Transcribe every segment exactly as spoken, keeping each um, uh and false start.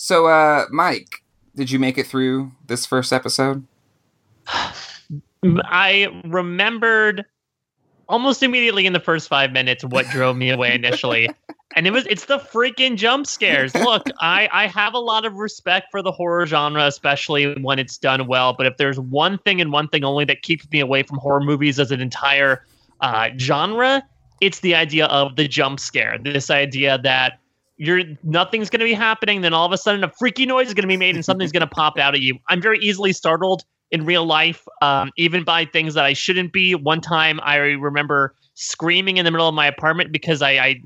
So, uh, Mike, did you make it through this first episode? I remembered almost immediately in the first five minutes what drove me away initially. And it was it's the freaking jump scares. Look, I, I have a lot of respect for the horror genre, especially when it's done well. But if there's one thing and one thing only that keeps me away from horror movies as an entire uh, genre, it's the idea of the jump scare. This idea that you're nothing's going to be happening. Then all of a sudden a freaky noise is going to be made and something's going to pop out at you. I'm very easily startled in real life, um, even by things that I shouldn't be. One time I remember screaming in the middle of my apartment because I... I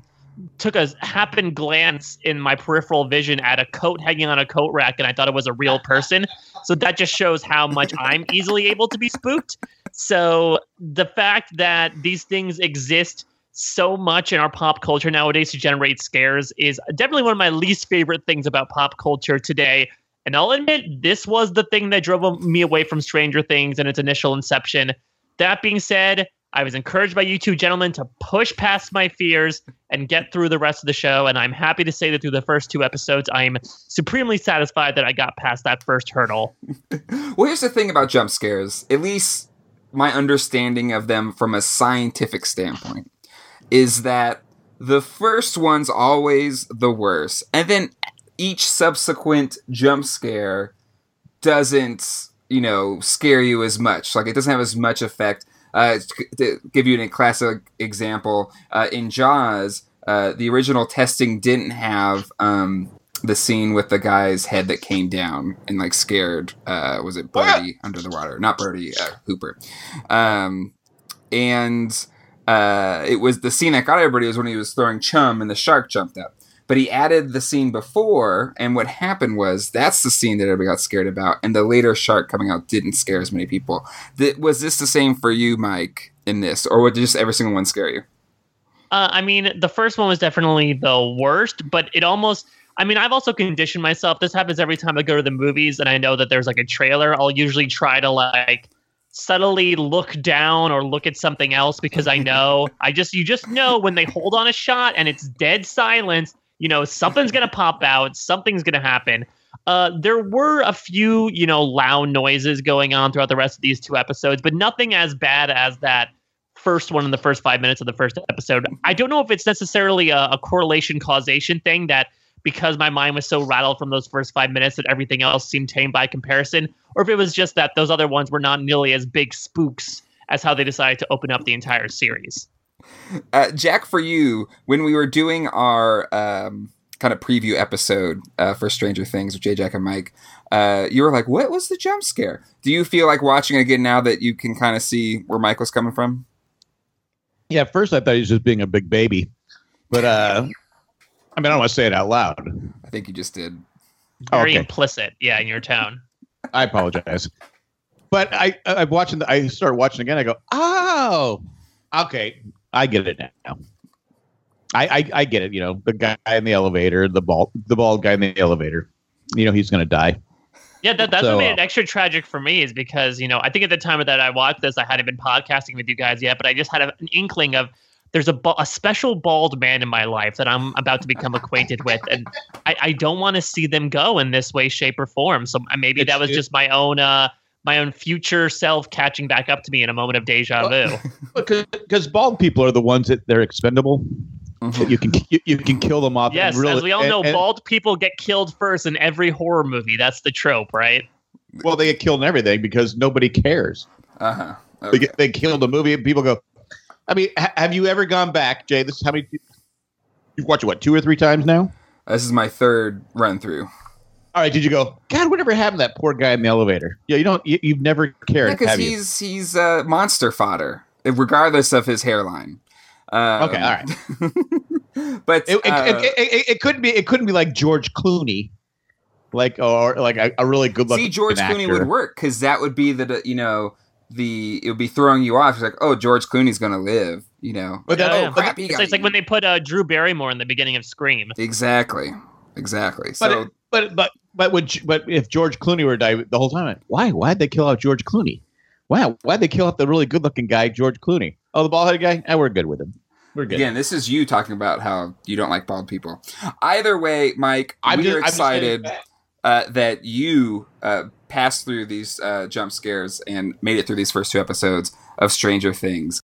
took a happen glance in my peripheral vision at a coat hanging on a coat rack, and I thought it was a real person. So that just shows how much I'm easily able to be spooked. So the fact that these things exist so much in our pop culture nowadays to generate scares is definitely one of my least favorite things about pop culture today. And I'll admit, this was the thing that drove me away from Stranger Things and its initial inception. That being said, I was encouraged by you two gentlemen to push past my fears and get through the rest of the show. And I'm happy to say that through the first two episodes, I'm supremely satisfied that I got past that first hurdle. Well, here's the thing about jump scares, at least my understanding of them from a scientific standpoint, is that the first one's always the worst. And then each subsequent jump scare doesn't, you know, scare you as much. Like, it doesn't have as much effect. Uh, to give you a classic example, uh, in Jaws, uh, the original testing didn't have um, the scene with the guy's head that came down and like scared, uh, was it Brody under the water? Not Brody, uh, Hooper. Um, and uh, it was the scene that got everybody was when he was throwing chum and the shark jumped up. But he added the scene before, and what happened was that's the scene that everybody got scared about, and the later shark coming out didn't scare as many people. Th- was this the same for you, Mike, in this, or would just every single one scare you? Uh, I mean, the first one was definitely the worst, but it almost... I mean, I've also conditioned myself. This happens every time I go to the movies, and I know that there's like a trailer. I'll usually try to like... subtly look down or look at something else because I know... I just You just know when they hold on a shot and it's dead silence... You know, something's going to pop out. Something's going to happen. Uh, there were a few, you know, loud noises going on throughout the rest of these two episodes, but nothing as bad as that first one in the first five minutes of the first episode. I don't know if it's necessarily a, a correlation causation thing that because my mind was so rattled from those first five minutes that everything else seemed tame by comparison, or if it was just that those other ones were not nearly as big spooks as how they decided to open up the entire series. Uh, Jack, for you, when we were doing our um, kind of preview episode uh, for Stranger Things with J. Jack and Mike, uh, you were like, what was the jump scare? Do you feel like watching it again now that you can kind of see where Mike was coming from? Yeah, at first I thought he was just being a big baby. But, uh, I mean, I don't want to say it out loud. I think you just did. Very oh, okay. Implicit, yeah, in your tone. I apologize. But I, I, watching the, I started watching again, I go, oh, okay. I get it now. I, I I get it. You know, the guy in the elevator, the bald the bald guy in the elevator. You know, he's gonna die. Yeah, that, that's so, what made it extra tragic for me is because you know I think at the time that I watched this, I hadn't been podcasting with you guys yet, but I just had an inkling of there's a a special bald man in my life that I'm about to become acquainted with, and I, I don't want to see them go in this way, shape, or form. So maybe that was just my own. Uh, My own future self catching back up to me in a moment of deja vu. Because bald people are the ones that they're expendable. Mm-hmm. You can you, you can kill them off. Yes, really, as we all and, know, and, bald people get killed first in every horror movie. That's the trope, right? Well, they get killed in everything because nobody cares. Uh huh. Okay. They, they kill the movie and people go. I mean, ha- have you ever gone back, Jay? This is how many you've watched it, what, two or three times now? This is my third run through. All right, did you go, God, whatever happened to that poor guy in the elevator? Yeah, you don't, you, you've never cared, yeah, have you? Because he's, he's uh, monster fodder, regardless of his hairline. Um, okay, all right. But it, uh, it, it, it, it couldn't be it couldn't be like George Clooney, like or like a, a really good looking. See, George actor. Clooney would work because that would be the you know the it would be throwing you off. It's like, oh, George Clooney's gonna live, you know. But that, oh, oh, crap, it's, it's like when they put uh, Drew Barrymore in the beginning of Scream. Exactly, exactly. But so. It, But but but would but if George Clooney were to die the whole time, why why'd they kill out George Clooney? Wow, why'd they kill out the really good looking guy, George Clooney? Oh, the bald headed guy? Eh, we're good with him. We're good. Again, this is you talking about how you don't like bald people. Either way, Mike, I'm we're just, excited uh, that you uh, passed through these uh, jump scares and made it through these first two episodes of Stranger Things.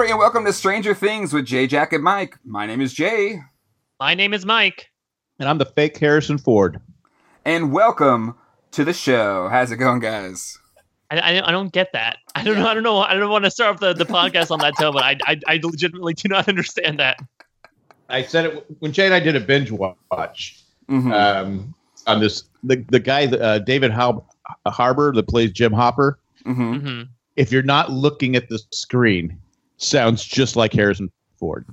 And welcome to Stranger Things with Jay, Jack, and Mike. My name is Jay. My name is Mike. And I'm the fake Harrison Ford. And welcome to the show. How's it going, guys? I, I, I don't get that. I don't know. I don't know. I don't want to start off the, the podcast on that tone, but I, I I legitimately do not understand that. I said it when Jay and I did a binge watch mm-hmm. um, on this. The the guy, uh, David Har- Harbour, that plays Jim Hopper. Mm-hmm. Mm-hmm. If you're not looking at the screen. Sounds just like Harrison Ford.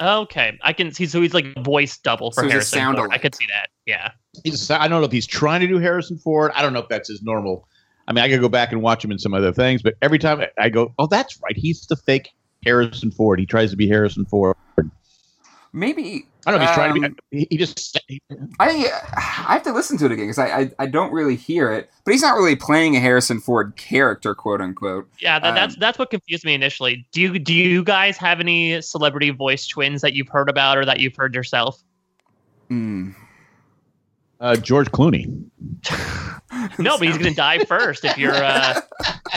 Okay, I can see. So he's like a voice double for so Harrison sound Ford. Alike. I could see that. Yeah. He's, I don't know if he's trying to do Harrison Ford. I don't know if that's his normal. I mean, I could go back and watch him in some other things, but every time I go, oh, that's right. He's the fake Harrison Ford. He tries to be Harrison Ford. Maybe. I don't know. He's um, trying to be. He just. He, I I have to listen to it again because I, I I don't really hear it. But he's not really playing a Harrison Ford character, quote unquote. Yeah, that, um, that's that's what confused me initially. Do you do you guys have any celebrity voice twins that you've heard about or that you've heard yourself? Mm. Uh, George Clooney. No, but he's gonna die first if your uh,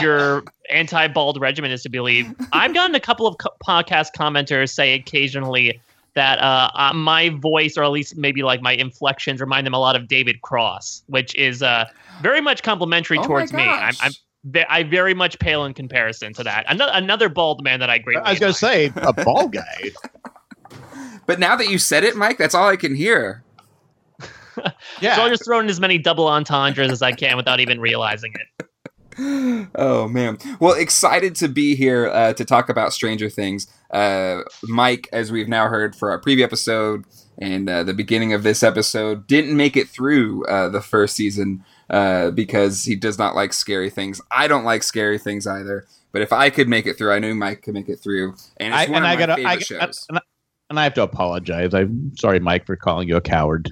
your anti-bald regimen is to believe. I've gotten a couple of co- podcast commenters say occasionally. That uh, uh, my voice, or at least maybe like my inflections, remind them a lot of David Cross, which is uh, very much complimentary oh towards me. I'm, I'm ve- I very much pale in comparison to that. Another, another bald man that I greatly. I was going to say a bald guy, but now that you said it, Mike, that's all I can hear. Yeah, so I'll just throw in as many double entendres as I can without even realizing it. Oh man! Well, excited to be here uh, to talk about Stranger Things. Uh, Mike, as we've now heard for our preview episode and uh, the beginning of this episode, didn't make it through uh, the first season uh, because he does not like scary things. I don't like scary things either. But if I could make it through, I knew Mike could make it through. And it's I, one and of I my gotta, favorite I, shows. I, and I have to apologize. I'm sorry, Mike, for calling you a coward.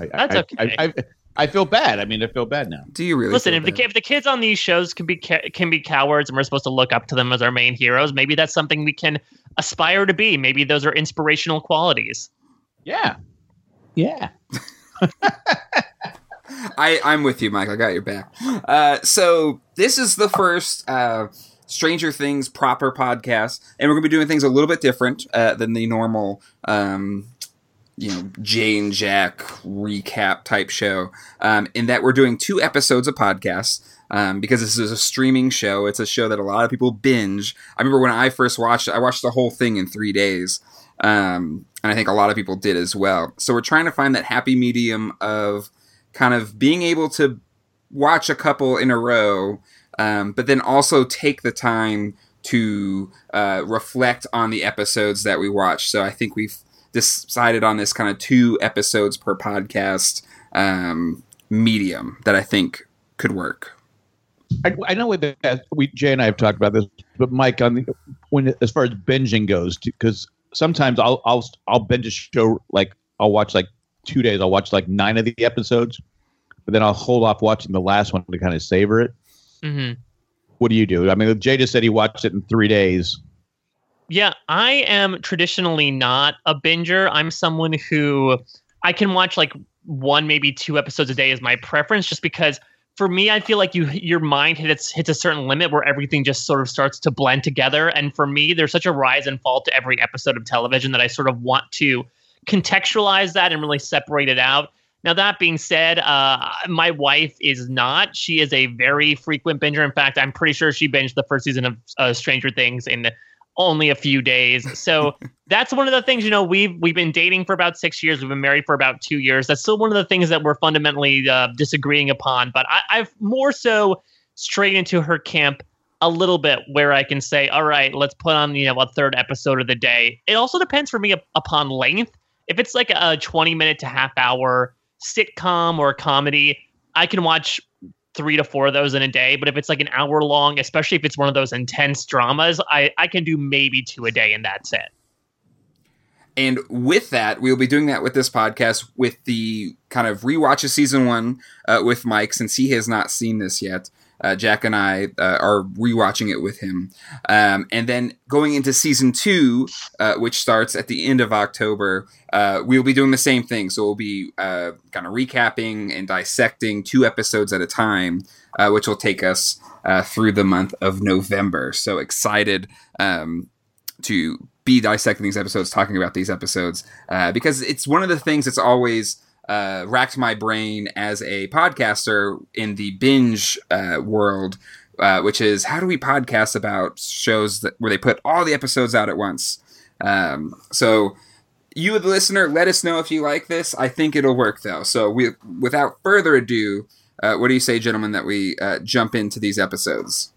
I, That's I, okay. I, I, I, I feel bad. I mean, I feel bad now. Do you really? Listen, if the, if the kids on these shows can be can be cowards, and we're supposed to look up to them as our main heroes, maybe that's something we can aspire to be. Maybe those are inspirational qualities. Yeah, yeah. I I'm with you, Mike. I got your back. Uh, so this is the first uh, Stranger Things proper podcast, and we're gonna be doing things a little bit different uh, than the normal. Um, you know, Jay and Jack recap type show, um, in that we're doing two episodes of podcasts, um, because this is a streaming show. It's a show that a lot of people binge. I remember when I first watched it, I watched the whole thing in three days. Um, and I think a lot of people did as well. So we're trying to find that happy medium of kind of being able to watch a couple in a row, um, but then also take the time to uh, reflect on the episodes that we watched. So I think we've decided on this kind of two episodes per podcast um, medium that I think could work. I, I know that we Jay and I have talked about this, but Mike, on the, when as far as binging goes, because sometimes I'll I'll I'll binge a show like I'll watch like two days, I'll watch like nine of the episodes, but then I'll hold off watching the last one to kind of savor it. Mm-hmm. What do you do? I mean, Jay just said he watched it in three days. Yeah, I am traditionally not a binger. I'm someone who I can watch like one, maybe two episodes a day is my preference, just because for me, I feel like you your mind hits hits a certain limit where everything just sort of starts to blend together. And for me, there's such a rise and fall to every episode of television that I sort of want to contextualize that and really separate it out. Now, that being said, uh, my wife is not. She is a very frequent binger. In fact, I'm pretty sure she binged the first season of uh, Stranger Things in only a few days. So that's one of the things, you know, we've, we've been dating for about six years. We've been married for about two years. That's still one of the things that we're fundamentally uh, disagreeing upon, but I, I've more so strayed into her camp a little bit where I can say, all right, let's put on, you know, a third episode of the day. It also depends for me upon length. If it's like a twenty minute to half hour sitcom or comedy, I can watch three to four of those in a day. But if it's like an hour long, especially if it's one of those intense dramas, I, I can do maybe two a day and that's it. And with that, we'll be doing that with this podcast with the kind of rewatch of season one uh, with Mike, since he has not seen this yet. Uh, Jack and I uh, are rewatching it with him. Um, and then going into season two, uh, which starts at the end of October, uh, we'll be doing the same thing. So we'll be uh, kind of recapping and dissecting two episodes at a time, uh, which will take us uh, through the month of November. So excited um, to be dissecting these episodes, talking about these episodes, uh, because it's one of the things that's always Uh, racked my brain as a podcaster in the binge uh, world, uh, which is how do we podcast about shows that where they put all the episodes out at once? Um, so you, the listener, let us know if you like this. I think it'll work, though. So we, without further ado, uh, what do you say, gentlemen, that we uh, jump into these episodes?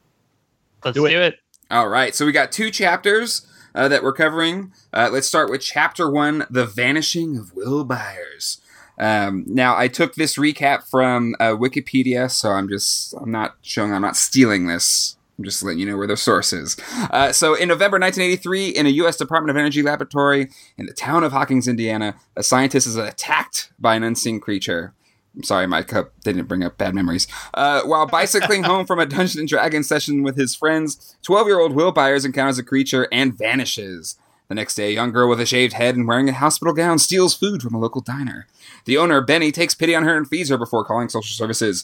Let's do it. do it. All right. So we got two chapters uh, that we're covering. Uh, let's start with chapter one, The Vanishing of Will Byers. Um, now I took this recap from uh, Wikipedia, so I'm just, I'm not showing, I'm not stealing this. I'm just letting you know where the source is. Uh, so in November nineteen eighty-three, in a U S Department of Energy laboratory in the town of Hawkins, Indiana, a scientist is attacked by an unseen creature. I'm sorry, Mike, I didn't bring up bad memories. Uh, while bicycling home from a Dungeons and Dragons session with his friends, twelve-year-old Will Byers encounters a creature and vanishes. The next day, a young girl with a shaved head and wearing a hospital gown steals food from a local diner. The owner, Benny, takes pity on her and feeds her before calling social services.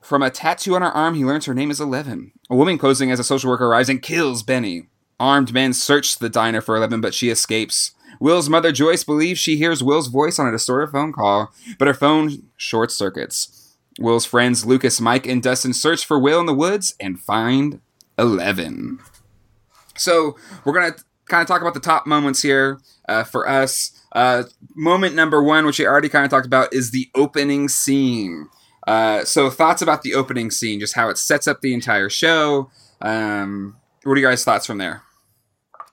From a tattoo on her arm, he learns her name is Eleven. A woman posing as a social worker arrives and kills Benny. Armed men search the diner for Eleven, but she escapes. Will's mother, Joyce, believes she hears Will's voice on a distorted phone call, but her phone short circuits. Will's friends, Lucas, Mike, and Dustin, search for Will in the woods and find Eleven. So, we're going to kind of talk about the top moments here uh, for us. Uh, moment number one, which we already kind of talked about, is the opening scene. Uh, so thoughts about the opening scene, just how it sets up the entire show. Um, what are you guys' thoughts from there?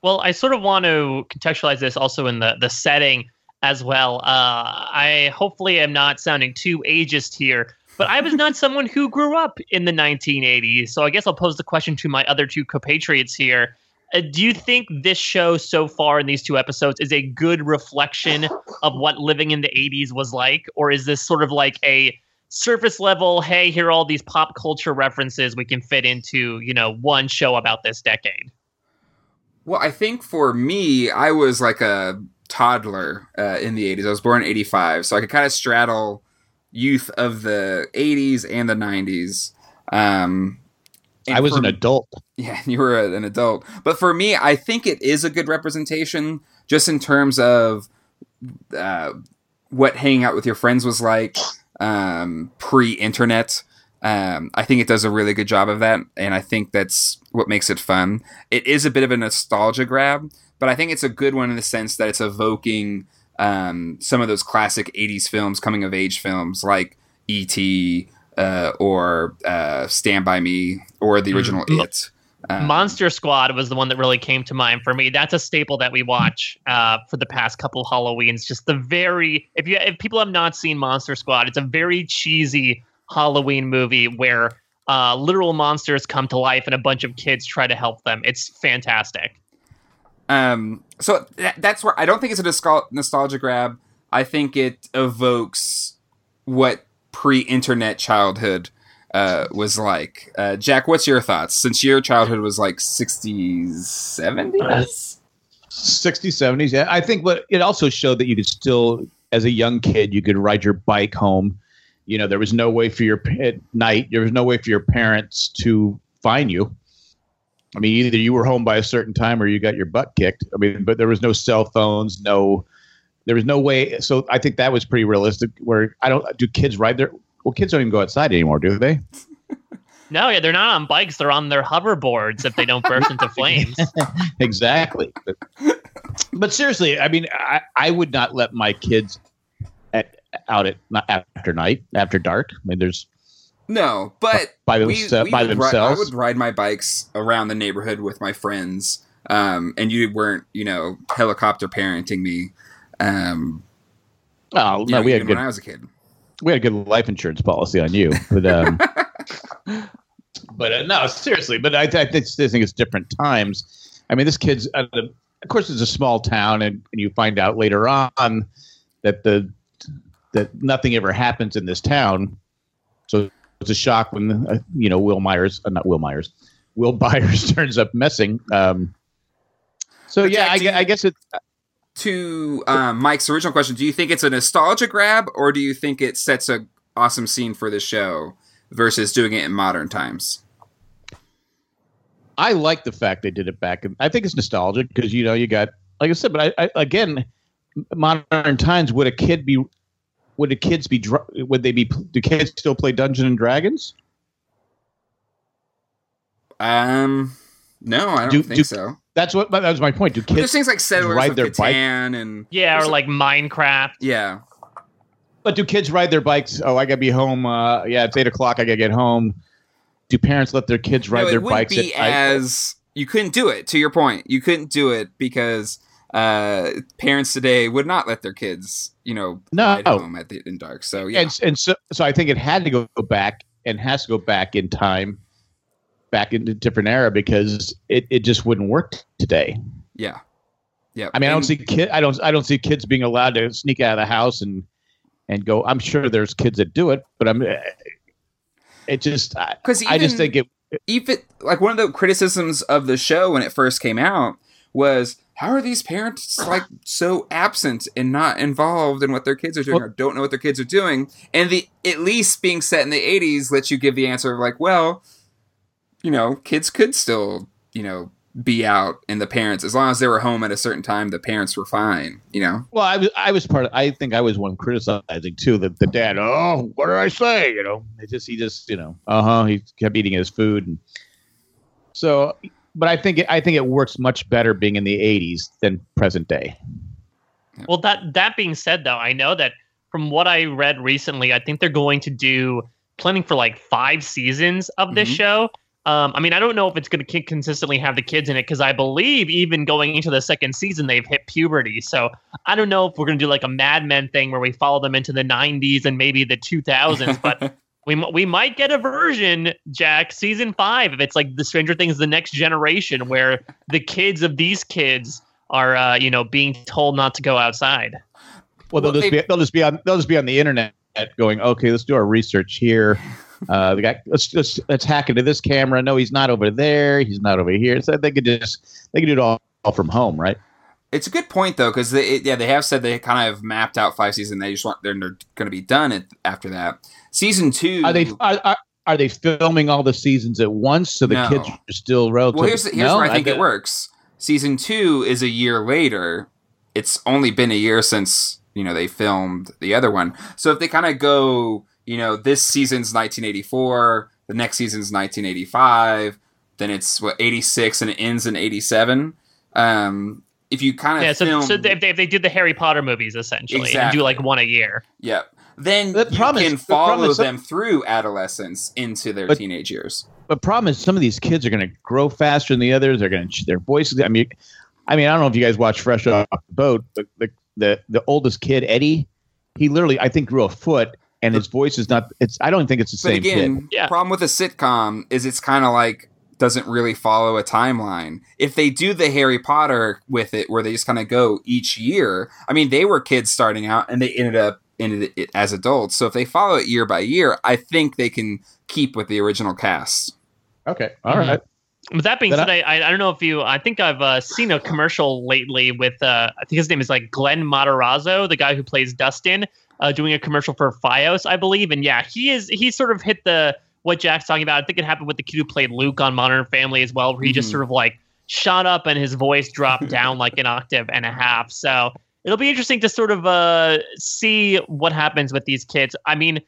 Well, I sort of want to contextualize this also in the, the setting as well. Uh, I hopefully am not sounding too ageist here, but I was not someone who grew up in the nineteen eighties. So I guess I'll pose the question to my other two compatriots here. Uh, do you think this show so far in these two episodes is a good reflection of what living in the eighties was like? Or is this sort of like a surface level, hey, here are all these pop culture references we can fit into, you know, one show about this decade? Well, I think for me, I was like a toddler uh, in the eighties. I was born in eighty-five, so I could kind of straddle youth of the eighties and the nineties. Um And I was for, an adult. Yeah, you were a, an adult. But for me, I think it is a good representation just in terms of uh, what hanging out with your friends was like um, pre-internet. Um, I think it does a really good job of that. And I think that's what makes it fun. It is a bit of a nostalgia grab, but I think it's a good one in the sense that it's evoking um, some of those classic eighties films, coming of age films like E T, Uh, or uh, Stand By Me, or the original mm. It. Um, Monster Squad was the one that really came to mind for me. That's a staple that we watch uh, for the past couple of Halloweens. Just the very, if you if people have not seen Monster Squad, it's a very cheesy Halloween movie where uh, literal monsters come to life and a bunch of kids try to help them. It's fantastic. Um, so th- that's where, I don't think it's a disco- nostalgia grab. I think it evokes what pre-internet childhood uh, was like. Uh, Jack, what's your thoughts? Since your childhood was like sixties, seventies? sixties, seventies, yeah. I think what it also showed that you could still, as a young kid, you could ride your bike home. You know, there was no way for your, at night, there was no way for your parents to find you. I mean, either you were home by a certain time or you got your butt kicked. I mean, but there was no cell phones, no There was no way. So I think that was pretty realistic where I don't do kids ride their. Well, kids don't even go outside anymore, do they? No, yeah, they're not on bikes. They're on their hoverboards if they don't burst into flames. Exactly. But, but seriously, I mean, I, I would not let my kids at, out at not after night, after dark. I mean, there's No, but by, we, them, we by would, themselves, I would ride my bikes around the neighborhood with my friends. Um, and you weren't, you know, helicopter parenting me. Um, oh, no, know, we had good, when I was a kid, we had a good life insurance policy on you, but, um, but uh, no, seriously, but I, I just think it's different times. I mean, this kid's, uh, the, of course, it's a small town, and, and you find out later on that the, that nothing ever happens in this town. So it's a shock when, uh, you know, Will Myers, uh, not Will Myers, Will Byers turns up messing. Um, so, but yeah, I, you, I guess it. To uh, Mike's original question, do you think it's a nostalgia grab, or do you think it sets an awesome scene for the show versus doing it in modern times? I like the fact they did it back. In, I think it's nostalgic because, you know, you got, like I said, but I, I again, modern times, would a kid be. Would the kids be? Would they be? Do kids still play Dungeons and Dragons? Um, no, I don't do, think do, so. That's what that was my point. Do kids? Well, there's things like Settlers ride of their Catan bike? And yeah, or like a, Minecraft. Yeah, but do kids ride their bikes? Oh, I gotta be home. Uh, yeah, it's eight o'clock. I gotta get home. Do parents let their kids ride no, their bikes? Be at as I, you couldn't do it. To your point, you couldn't do it because. Uh, parents today would not let their kids, you know, no. ride home at the in dark. So yeah, and, and so, so I think it had to go back and has to go back in time, back into a different era because it, it just wouldn't work today. Yeah, yeah. I mean, and, I don't see kid. I don't. I don't see kids being allowed to sneak out of the house and and go. I'm sure there's kids that do it, but I'm. It just. Because I, I just think it. Even like one of the criticisms of the show when it first came out was. How are these parents like so absent and not involved in what their kids are doing, well, or don't know what their kids are doing? And the at least being set in the eighties lets you give the answer of like, well, you know, kids could still, you know, be out, and the parents, as long as they were home at a certain time, the parents were fine, you know. Well, I was, I was part of. I think I was one criticizing too that the dad. Oh, what did I say? You know, it just he just you know, uh huh. He kept eating his food, and so. But I think it, I think it works much better being in the eighties than present day. Well, that that being said, though, I know that from what I read recently, I think they're going to do planning for like five seasons of this mm-hmm. show. Um, I mean, I don't know if it's going to consistently have the kids in it because I believe even going into the second season, they've hit puberty. So I don't know if we're going to do like a Mad Men thing where we follow them into the nineties and maybe the two thousands, but. We we might get a version, Jack, season five, if it's like the Stranger Things, the Next Generation, where the kids of these kids are, uh, you know, being told not to go outside. Well, they'll well, just they, be they'll just be on they'll just be on the internet going, okay, let's do our research here. Uh, the guy, let's let's let's hack into this camera. No, he's not over there. He's not over here. So they could just they could do it all, all from home, right? It's a good point though, because they, yeah, they have said they kind of mapped out five seasons. They just want they're, they're going to be done at, after that. Season two. Are they are, are, are they filming all the seasons at once? So the no. kids are still relatively. Well, here's, here's no, where I think I it works. Season two is a year later. It's only been a year since you know they filmed the other one. So if they kind of go, you know, this season's nineteen eighty-four, the next season's nineteen eighty-five, then it's what eighty-six and it ends in eighty-seven. Um, If you kind of yeah, so, film... so they, they, they did the Harry Potter movies essentially exactly. and do like one a year. Yeah, then the you problem can is, follow the them is, through adolescence into their but, teenage years. But problem is, some of these kids are going to grow faster than the others. They're going to their voices. I mean, I mean, I don't know if you guys watch Fresh Off the Boat, but the the the oldest kid, Eddie, he literally I think grew a foot, and his voice is not. It's I don't think it's the but same. Again, kid. Yeah. The problem with a sitcom is it's kind of like. Doesn't really follow a timeline. If they do the Harry Potter with it, where they just kind of go each year, I mean, they were kids starting out and they ended up in it as adults. So if they follow it year by year, I think they can keep with the original cast. Okay. All mm-hmm. right. With that being then said, I, I, I don't know if you, I think I've uh, seen a commercial lately with, uh, I think his name is like Glenn Matarazzo, the guy who plays Dustin, uh, doing a commercial for Fios, I believe. And yeah, he is, he sort of hit the, what Jack's talking about. I think it happened with the kid who played Luke on Modern Family as well, where he mm-hmm. just sort of like shot up and his voice dropped down like an octave and a half. So it'll be interesting to sort of uh, see what happens with these kids. I mean,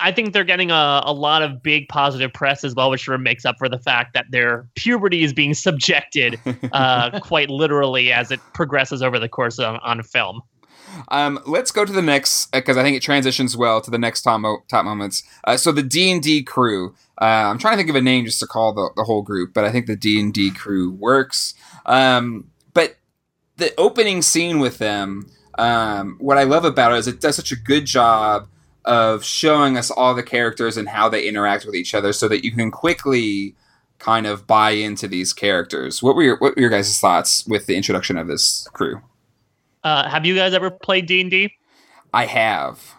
I think they're getting a, a lot of big positive press as well, which sort of makes up for the fact that their puberty is being subjected uh, quite literally as it progresses over the course on, on film. Um, let's go to the next, because I think it transitions well to the next top, mo- top moments. Uh, so the D and D crew. Uh, I'm trying to think of a name just to call the, the whole group, but I think the D and D crew works. Um, but the opening scene with them, um, what I love about it is it does such a good job of showing us all the characters and how they interact with each other so that you can quickly kind of buy into these characters. What were your, what were your guys' thoughts with the introduction of this crew? Uh, have you guys ever played D and D? I have.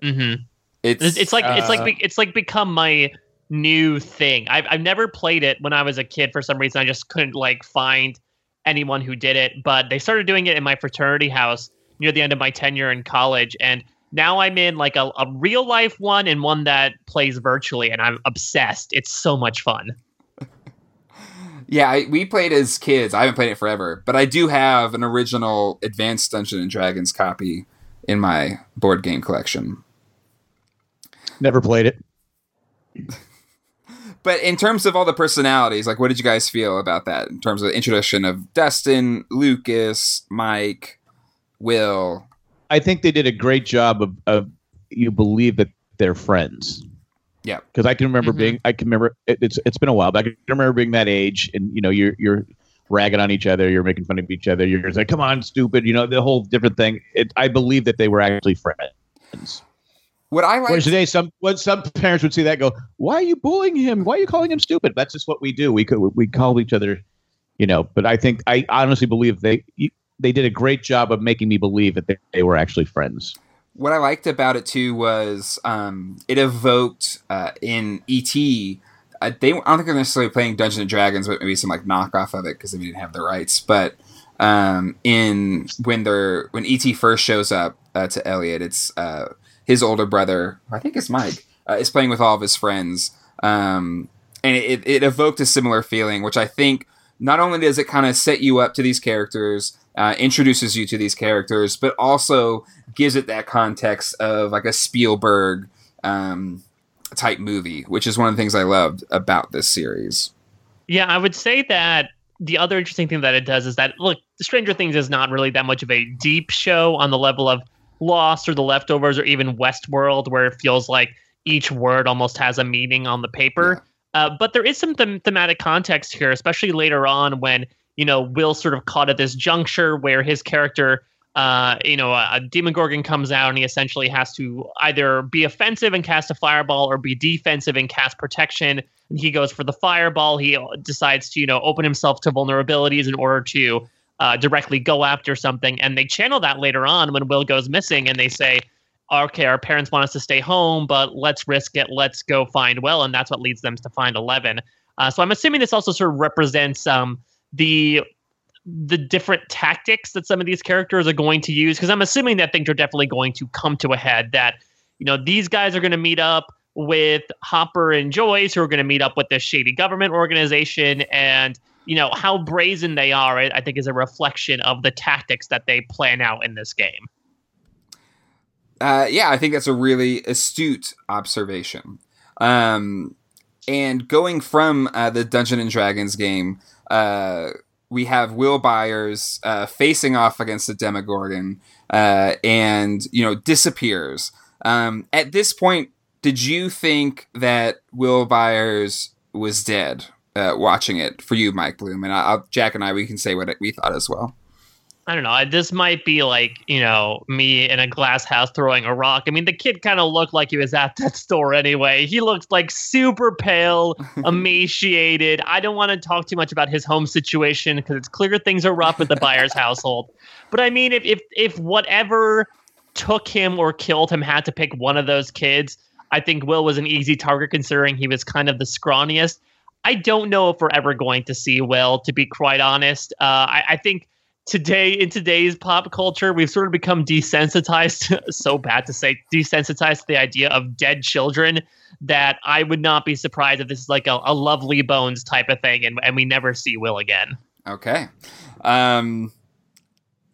Mm-hmm. It's it's like uh, it's like it's like become my new thing. I've I've never played it when I was a kid for some reason. I just couldn't like find anyone who did it. But they started doing it in my fraternity house near the end of my tenure in college, and now I'm in like a, a real life one and one that plays virtually, and I'm obsessed. It's so much fun. Yeah, I, we played as kids. I haven't played it forever, but I do have an original Advanced Dungeons and Dragons copy in my board game collection. Never played it. But in terms of all the personalities, like, what did you guys feel about that? In terms of the introduction of Dustin, Lucas, Mike, Will. I think they did a great job of, of you believe that they're friends. Yeah, because I can remember mm-hmm. being I can remember it, it's it's been a while, but I can remember being that age, and you know you're you're ragging on each other, you're making fun of each other, you're just like, come on, stupid, you know, the whole different thing. It, I believe that they were actually friends. What I like Whereas today, some what some parents would see that and go, why are you bullying him? Why are you calling him stupid? That's just what we do. We could we call each other, you know. But I think I honestly believe they they did a great job of making me believe that they, they were actually friends. What I liked about it too was um, it evoked uh, in E T Uh, they I don't think they're necessarily playing Dungeons and Dragons, but maybe some like knockoff of it because they didn't have the rights. But um, in when they're when E T first shows up uh, to Elliot, it's uh, his older brother, I think it's Mike, uh, is playing with all of his friends, um, and it, it evoked a similar feeling, which I think not only does it kind of set you up to these characters. Uh, introduces you to these characters, but also gives it that context of like a Spielberg um, type movie, which is one of the things I loved about this series. Yeah, I would say that the other interesting thing that it does is that, look, Stranger Things is not really that much of a deep show on the level of Lost or The Leftovers or even Westworld, where it feels like each word almost has a meaning on the paper. Yeah. Uh, but there is some them- thematic context here, especially later on when you know, Will sort of caught at this juncture where his character, uh, you know, a, a Demogorgon comes out and he essentially has to either be offensive and cast a fireball or be defensive and cast protection. And he goes for the fireball. He decides to, you know, open himself to vulnerabilities in order to uh, directly go after something. And they channel that later on when Will goes missing and they say, okay, our parents want us to stay home, but let's risk it. Let's go find Will. And that's what leads them to find Eleven. Uh, so I'm assuming this also sort of represents some, um, the the different tactics that some of these characters are going to use, because I'm assuming that things are definitely going to come to a head, that, you know, these guys are going to meet up with Hopper and Joyce, who are going to meet up with this shady government organization, and, you know, how brazen they are, I think, is a reflection of the tactics that they plan out in this game. Uh, yeah, I think that's a really astute observation. Um, and going from uh, the Dungeons and Dragons game, Uh, we have Will Byers uh, facing off against the Demogorgon uh, and, you know, disappears. Um, at this point, did you think that Will Byers was dead uh, watching it for you, Mike Bloom? And I'll, Jack and I, we can say what we thought as well. I don't know. This might be like, you know, me in a glass house throwing a rock. I mean, the kid kind of looked like he was at that store anyway. He looked like super pale, emaciated. I don't want to talk too much about his home situation because it's clear things are rough at the Byers household. But I mean, if, if if whatever took him or killed him had to pick one of those kids, I think Will was an easy target considering he was kind of the scrawniest. I don't know if we're ever going to see Will, to be quite honest. Uh, I, I think... Today, in today's pop culture, we've sort of become desensitized, so bad to say, desensitized to the idea of dead children, that I would not be surprised if this is like a, a Lovely Bones type of thing, and, and we never see Will again. Okay. Um,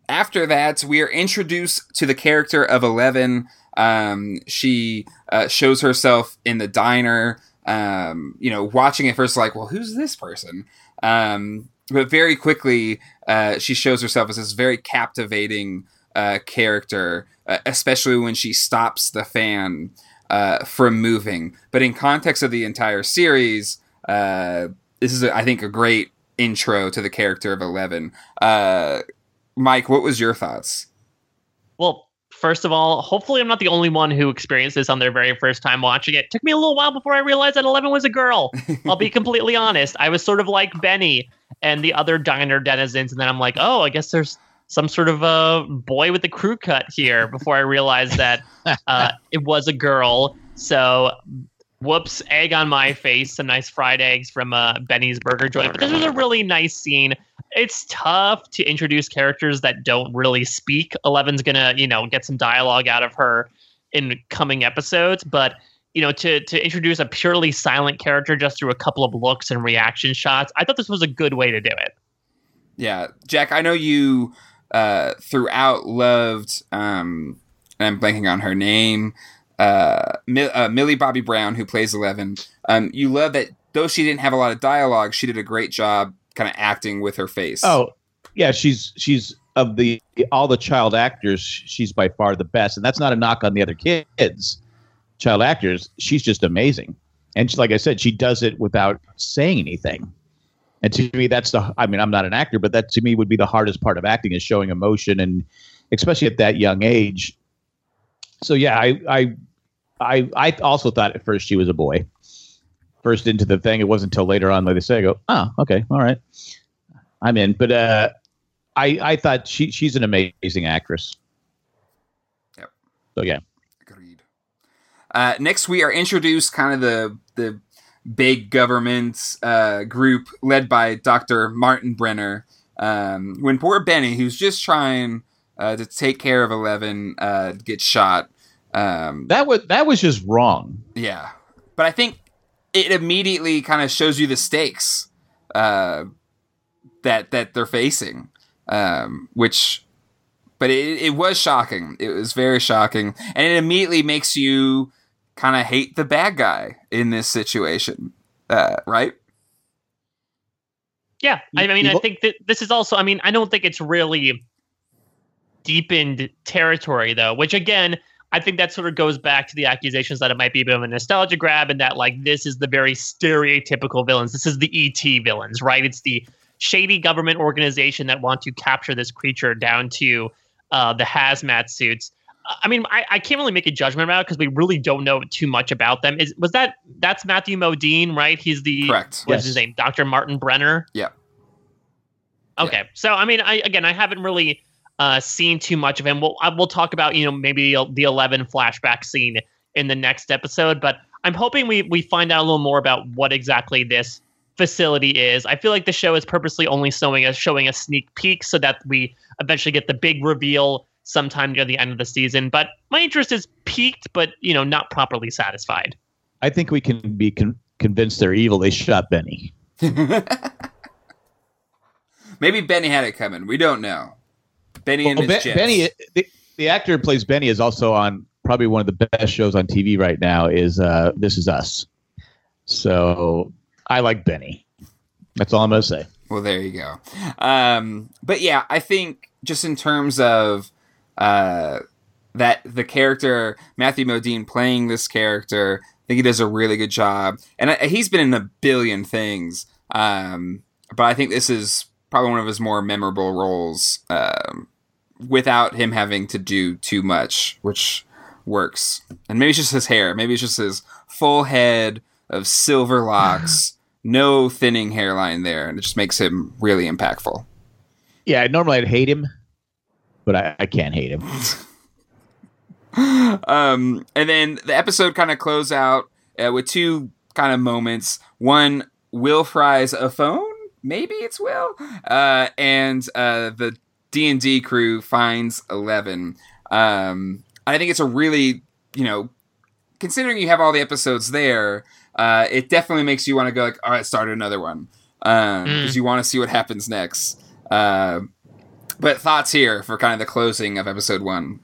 after that, we are introduced to the character of Eleven. Um, she uh, shows herself in the diner, um, you know, watching at first like, well, who's this person? Um But very quickly, uh, she shows herself as this very captivating uh, character, uh, especially when she stops the fan uh, from moving. But in context of the entire series, uh, this is, I think, a great intro to the character of Eleven. Uh, Mike, what was your thoughts? Well, first of all, hopefully I'm not the only one who experienced this on their very first time watching it. It took me a little while before I realized that Eleven was a girl. I'll be completely honest. I was sort of like Benny and the other diner denizens, and then I'm like, oh, I guess there's some sort of a boy with a crew cut here before I realized that uh, it was a girl. So, whoops, egg on my face. Some nice fried eggs from uh, Benny's Burger Joint. But this was a really nice scene. It's tough to introduce characters that don't really speak. Eleven's going to, you know, get some dialogue out of her in coming episodes. But, you know, to to introduce a purely silent character just through a couple of looks and reaction shots, I thought this was a good way to do it. Yeah. Jack, I know you uh, throughout loved, um, I'm blanking on her name, uh, Mi- uh, Millie Bobby Brown, who plays Eleven. Um, you love that though she didn't have a lot of dialogue, she did a great job kind of acting with her face. Oh, yeah, she's she's of the all the child actors, she's by far the best. And that's not a knock on the other kids, child actors. She's just amazing. And she, like I said, she does it without saying anything. And to me, that's the, I mean, I'm not an actor, but that to me would be the hardest part of acting is showing emotion, and especially at that young age. So, yeah, I I I, I also thought at first she was a boy. First into the thing, it wasn't until later on, like they say, I go, oh, okay, all right, I'm in. But uh, I I thought she she's an amazing actress. Yep. So yeah. Agreed. Uh, next, we are introduced kind of the the big government uh, group led by Doctor Martin Brenner. Um, when poor Benny, who's just trying uh, to take care of Eleven, uh, gets shot. Um, that was that was just wrong. Yeah, but I think it immediately kind of shows you the stakes uh, that that they're facing, um, which, but it, it was shocking. It was very shocking, and it immediately makes you kind of hate the bad guy in this situation, uh, right? Yeah, I mean, I think that this is also, I mean, I don't think it's really deepened territory though, which again, I think that sort of goes back to the accusations that it might be a bit of a nostalgia grab, and that like this is the very stereotypical villains. This is the E T villains, right? It's the shady government organization that want to capture this creature down to uh, the hazmat suits. I mean, I, I can't really make a judgment about it because we really don't know too much about them. Is was that that's Matthew Modine, right? He's the correct. What's yes. his name? Doctor Martin Brenner. Yeah. Okay, yeah. So I mean, I again, I haven't really. Uh, seen too much of him. We'll I, we'll talk about, you know, maybe the, the Eleven flashback scene in the next episode, but I'm hoping we we find out a little more about what exactly this facility is. I feel like the show is purposely only showing us showing a sneak peek so that we eventually get the big reveal sometime near the end of the season. But my interest is piqued, but you know, not properly satisfied. I think we can be con- convinced they're evil. They shot Benny. Maybe Benny had it coming. We don't know. Benny and well, his ben, Benny, the, the actor who plays Benny is also on probably one of the best shows on T V right now is uh, This Is Us. So I like Benny. That's all I'm going to say. Well, there you go. Um, but yeah, I think just in terms of uh, that the character, Matthew Modine playing this character, I think he does a really good job. And I, he's been in a billion things. Um, but I think this is probably one of his more memorable roles. Um, without him having to do too much, which works. And maybe it's just his hair. Maybe it's just his full head of silver locks, no thinning hairline there, and it just makes him really impactful. Yeah, normally I'd hate him, but I, I can't hate him. um, and then the episode kind of closed out uh, with two kind of moments. One, Will fries a phone? Maybe it's Will. Uh, and uh, the D and D crew finds Eleven. Um, I think it's a really, you know, considering you have all the episodes there, uh, it definitely makes you want to go like, all right, start another one. Um, mm. 'Cause you want to see what happens next. Uh, but thoughts here for kind of the closing of episode one.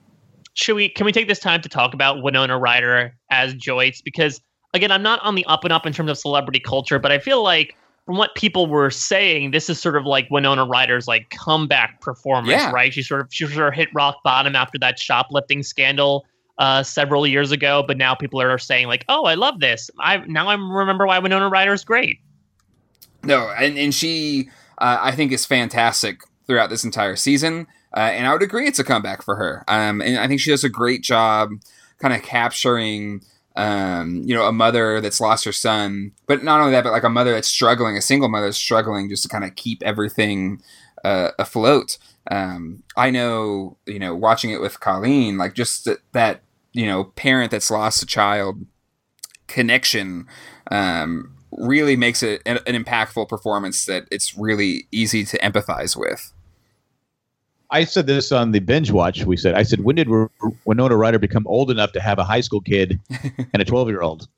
Should we, can we take this time to talk about Winona Ryder as Joyce? Because again, I'm not on the up and up in terms of celebrity culture, but I feel like from what people were saying, this is sort of like Winona Ryder's like comeback performance, yeah. right? She sort of she sort of hit rock bottom after that shoplifting scandal uh, several years ago, but now people are saying like, "Oh, I love this! I now I remember why Winona Ryder's great." No, and and she uh, I think is fantastic throughout this entire season, uh, and I would agree it's a comeback for her. Um, and I think she does a great job, kind of capturing. Um, you know, a mother that's lost her son, but not only that, but like a mother that's struggling, a single mother that's struggling just to kind of keep everything uh, afloat. Um, I know, you know, watching it with Colleen, like just that, that you know, parent that's lost a child connection um, really makes it an, an impactful performance that it's really easy to empathize with. I said this on the binge watch. We said, I said, when did Winona Ryder become old enough to have a high school kid and a twelve year old?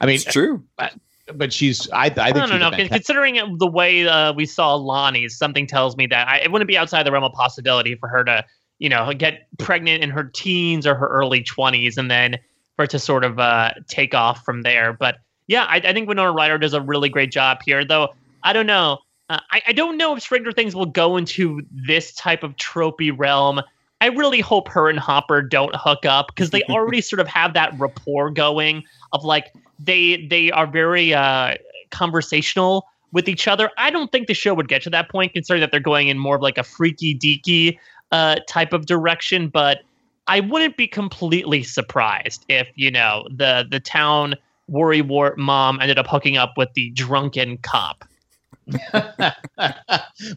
I mean, it's true, but, but she's, I, I think, no, no, no. Fantastic. Considering the way uh, we saw Lonnie, something tells me that I, it wouldn't be outside the realm of possibility for her to, you know, get pregnant in her teens or her early twenties and then for it to sort of uh, take off from there. But yeah, I, I think Winona Ryder does a really great job here, though. I don't know. Uh, I, I don't know if Stranger Things will go into this type of tropey realm. I really hope her and Hopper don't hook up because they already sort of have that rapport going of like they they are very uh, conversational with each other. I don't think the show would get to that point considering that they're going in more of like a freaky deaky uh, type of direction. But I wouldn't be completely surprised if, you know, the, the town worrywart mom ended up hooking up with the drunken cop.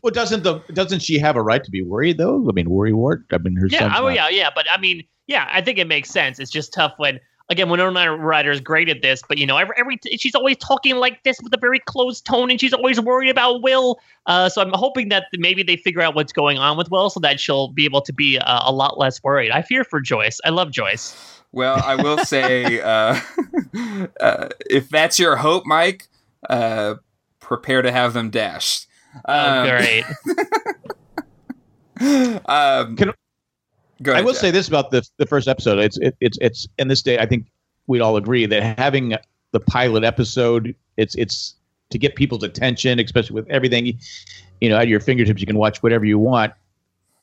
Well, doesn't the doesn't she have a right to be worried though? I mean, worrywart. I mean, her yeah, oh not... yeah, yeah. But I mean, yeah, I think it makes sense. It's just tough when again, when Winona Ryder is great at this, but you know, every, every she's always talking like this with a very closed tone, and she's always worried about Will. Uh, so I'm hoping that maybe they figure out what's going on with Will, so that she'll be able to be uh, a lot less worried. I fear for Joyce. I love Joyce. Well, I will say, uh, uh, if that's your hope, Mike. Uh, Prepare to have them dashed. Um, oh, great. um, Can I, go ahead, I will Jeff. say this about the the first episode. It's it, it's it's in this day. I think we'd all agree that having the pilot episode, it's it's to get people's attention, especially with everything, you know, at your fingertips. You can watch whatever you want.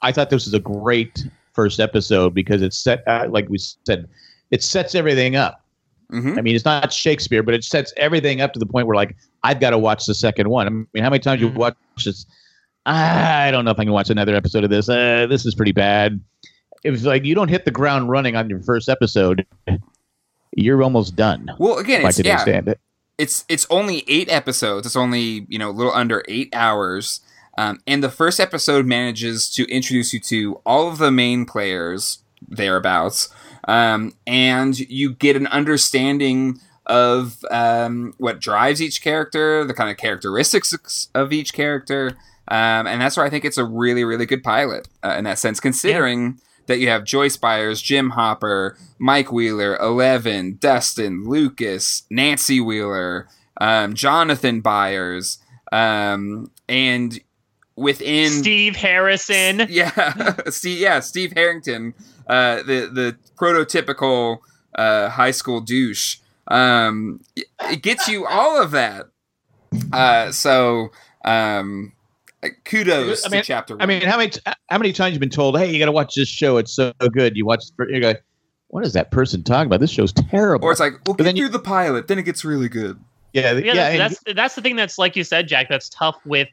I thought this was a great first episode because it's set uh, like we said, it sets everything up. Mm-hmm. I mean, it's not Shakespeare, but it sets everything up to the point where, like, I've got to watch the second one. I mean, how many times you watch this? I don't know if I can watch another episode of this. Uh, this is pretty bad. It was like you don't hit the ground running on your first episode. You're almost done. Well, again, it's, I can understand it. It's it's only eight episodes. It's only, you know, a little under eight hours. Um, and the first episode manages to introduce you to all of the main players thereabouts. Um, and you get an understanding of um, what drives each character, the kind of characteristics of each character. Um, and that's why I think it's a really, really good pilot uh, in that sense, considering yeah. that you have Joyce Byers, Jim Hopper, Mike Wheeler, Eleven, Dustin, Lucas, Nancy Wheeler, um, Jonathan Byers, um, and within... Steve Harrison. Yeah, Steve, yeah, Steve Harrington. Uh, the the prototypical uh, high school douche. Um, it gets you all of that. Uh, so um, kudos I mean, to chapter one. I mean, how many t- how many times you've been told, "Hey, you got to watch this show. It's so good." You watch, you go, "What is that person talking about? This show's terrible." Or it's like, "Well, get through the pilot, then it gets really good." Yeah, yeah. yeah that's and, that's the thing that's like you said, Jack. That's tough with.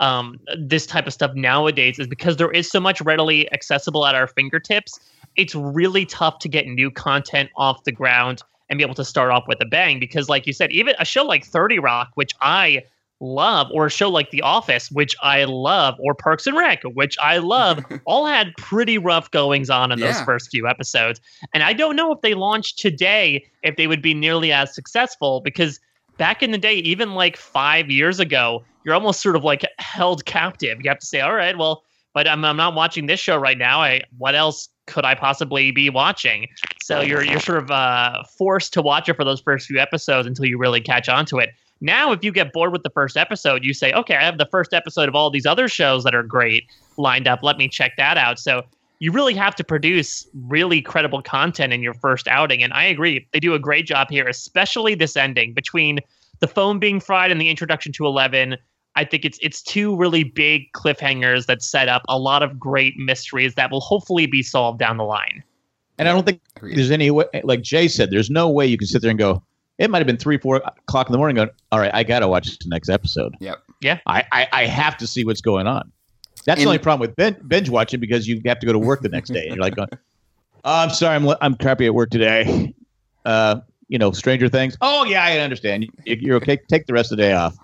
Um, this type of stuff nowadays is because there is so much readily accessible at our fingertips. It's really tough to get new content off the ground and be able to start off with a bang. Because like you said, even a show like thirty rock, which I love, or a show like The Office, which I love, or Parks and Rec, which I love, all had pretty rough goings on in yeah. those first few episodes. And I don't know if they launched today, if they would be nearly as successful, because back in the day, even like five years ago, you're almost sort of like held captive. You have to say, all right, well, but I'm, I'm not watching this show right now. I, what else could I possibly be watching? So you're you're sort of uh, forced to watch it for those first few episodes until you really catch on to it. Now, if you get bored with the first episode, you say, okay, I have the first episode of all these other shows that are great lined up. Let me check that out. So you really have to produce really credible content in your first outing. And I agree. They do a great job here, especially this ending between the phone being fried and the introduction to Eleven. I think it's it's two really big cliffhangers that set up a lot of great mysteries that will hopefully be solved down the line. And I don't think there's any way, like Jay said, there's no way you can sit there and go, it might have been three, four o'clock in the morning going, all right, I got to watch the next episode. Yep. Yeah. I, I, I have to see what's going on. That's and, the only problem with ben, binge watching, because you have to go to work the next day. And you're like, going, oh, I'm sorry, I'm I'm crappy at work today. Uh, you know, Stranger Things. Oh, yeah, I understand. You're okay. Take the rest of the day off.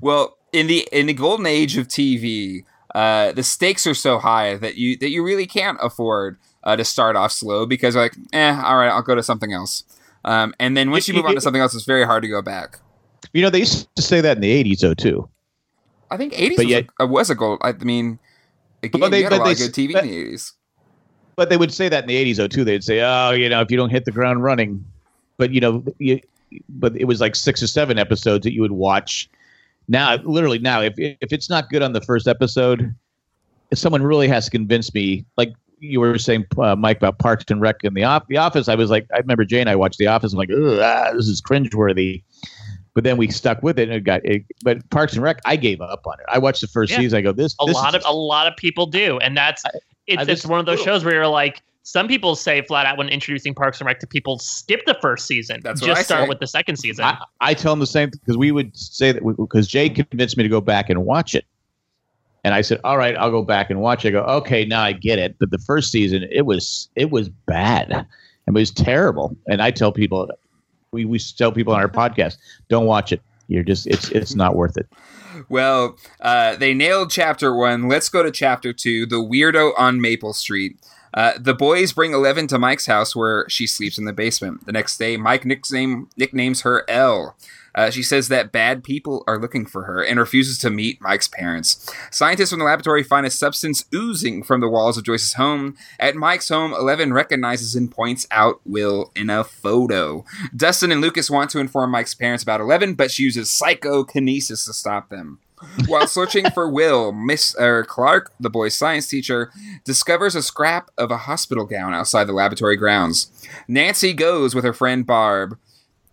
Well, in the in the golden age of T V, uh, the stakes are so high that you that you really can't afford uh, to start off slow, because like, eh, all right, I'll go to something else. Um, and then once you move on to something else, it's very hard to go back. You know, they used to say that in the eighties, though, too. I think eighties but was, yet, a, was a gold. I mean, again, but they, you had a lot they, of good T V but, in the eighties. But they would say that in the eighties, though, too. They'd say, oh, you know, if you don't hit the ground running. But, you know, you, but it was like six or seven episodes that you would watch. Now, literally now, if if it's not good on the first episode, if someone really has to convince me, like you were saying, uh, Mike, about Parks and Rec and The op- the Office, I was like, I remember Jane and I watched The Office. I'm like, ah, this is cringeworthy. But then we stuck with it, and it got. It, but Parks and Rec, I gave up on it. I watched the first yeah. season. I go, this. A this lot is- of a lot of people do, and that's I, it's I just, it's one of those shows where you're like, some people say flat out when introducing Parks and Rec to people, skip the first season. That's just what I start say. With the second season. I, I tell them the same because we would say that because Jay convinced me to go back and watch it, and I said, all right, I'll go back and watch it. I go, okay, now I get it. But the first season, it was it was bad, and it was terrible. And I tell people. We we tell people on our podcast, don't watch it. You're just it's it's not worth it. Well, uh, they nailed chapter one. Let's go to chapter two. The weirdo on Maple Street. Uh, the boys bring Eleven to Mike's house, where she sleeps in the basement. The next day, Mike nickname nicknames her Elle. Uh, she says that bad people are looking for her and refuses to meet Mike's parents. Scientists from the laboratory find a substance oozing from the walls of Joyce's home. At Mike's home, Eleven recognizes and points out Will in a photo. Dustin and Lucas want to inform Mike's parents about Eleven, but she uses psychokinesis to stop them. While searching for Will, Miss er, Clark, the boy's science teacher, discovers a scrap of a hospital gown outside the laboratory grounds. Nancy goes with her friend Barb,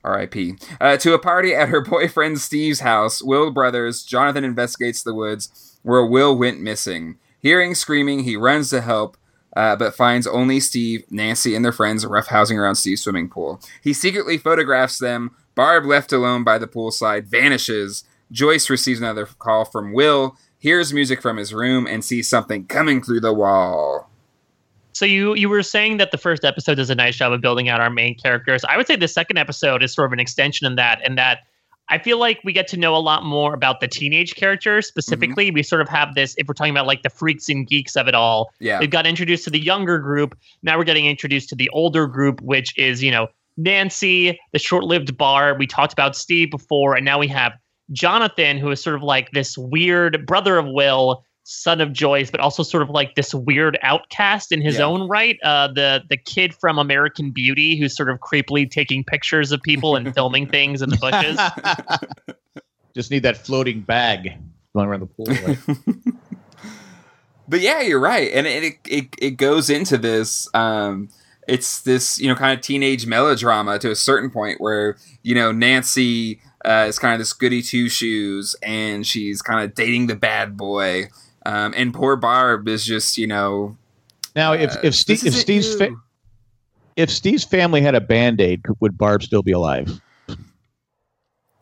R I P, uh, to a party at her boyfriend Steve's house. Will Brothers, Jonathan investigates the woods where Will went missing. Hearing screaming, he runs to help, uh, but finds only Steve, Nancy, and their friends roughhousing around Steve's swimming pool. He secretly photographs them. Barb, left alone by the poolside, vanishes. Joyce receives another call from Will, hears music from his room, and sees something coming through the wall. So you you were saying that the first episode does a nice job of building out our main characters. I would say the second episode is sort of an extension in that, and that I feel like we get to know a lot more about the teenage characters specifically. Mm-hmm. We sort of have this, if we're talking about like the freaks and geeks of it all, yeah. We've got introduced to the younger group. Now we're getting introduced to the older group, which is, you know, Nancy, the short-lived Barb. We talked about Steve before, and now we have Jonathan, who is sort of like this weird brother of Will, son of Joyce, but also sort of like this weird outcast in his yeah. own right. Uh, the the kid from American Beauty, who's sort of creepily taking pictures of people and filming things in the bushes. Just need that floating bag going around the pool. Right? But yeah, you're right, and it it it goes into this. Um, it's this you know kind of teenage melodrama to a certain point where you know Nancy. Uh, it's kind of this goody two shoes, and she's kind of dating the bad boy. Um, and poor Barb is just, you know. Now, if uh, if, Steve, if Steve's fa- if Steve's family had a Band-Aid, would Barb still be alive?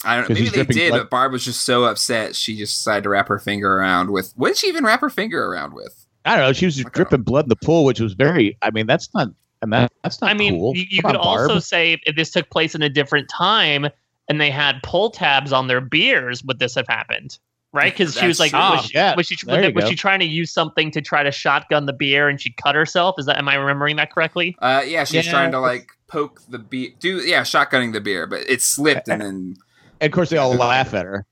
I don't know. Maybe they did, blood. But Barb was just so upset she just decided to wrap her finger around with. What did she even wrap her finger around with? I don't know. She was just dripping know. blood in the pool, which was very. I mean, that's not. I mean, that's not. I mean, cool. you, you could on, also say if this took place in a different time. And they had pull tabs on their beers. Would this have happened, right? Because she was like, oh, was, she, yeah. was, she, was, was she trying to use something to try to shotgun the beer, and she cut herself? Is that am I remembering that correctly? Uh, yeah, she's yeah. trying to like poke the beer. Do yeah, shotgunning the beer, but it slipped, and then and of course they all laugh at her.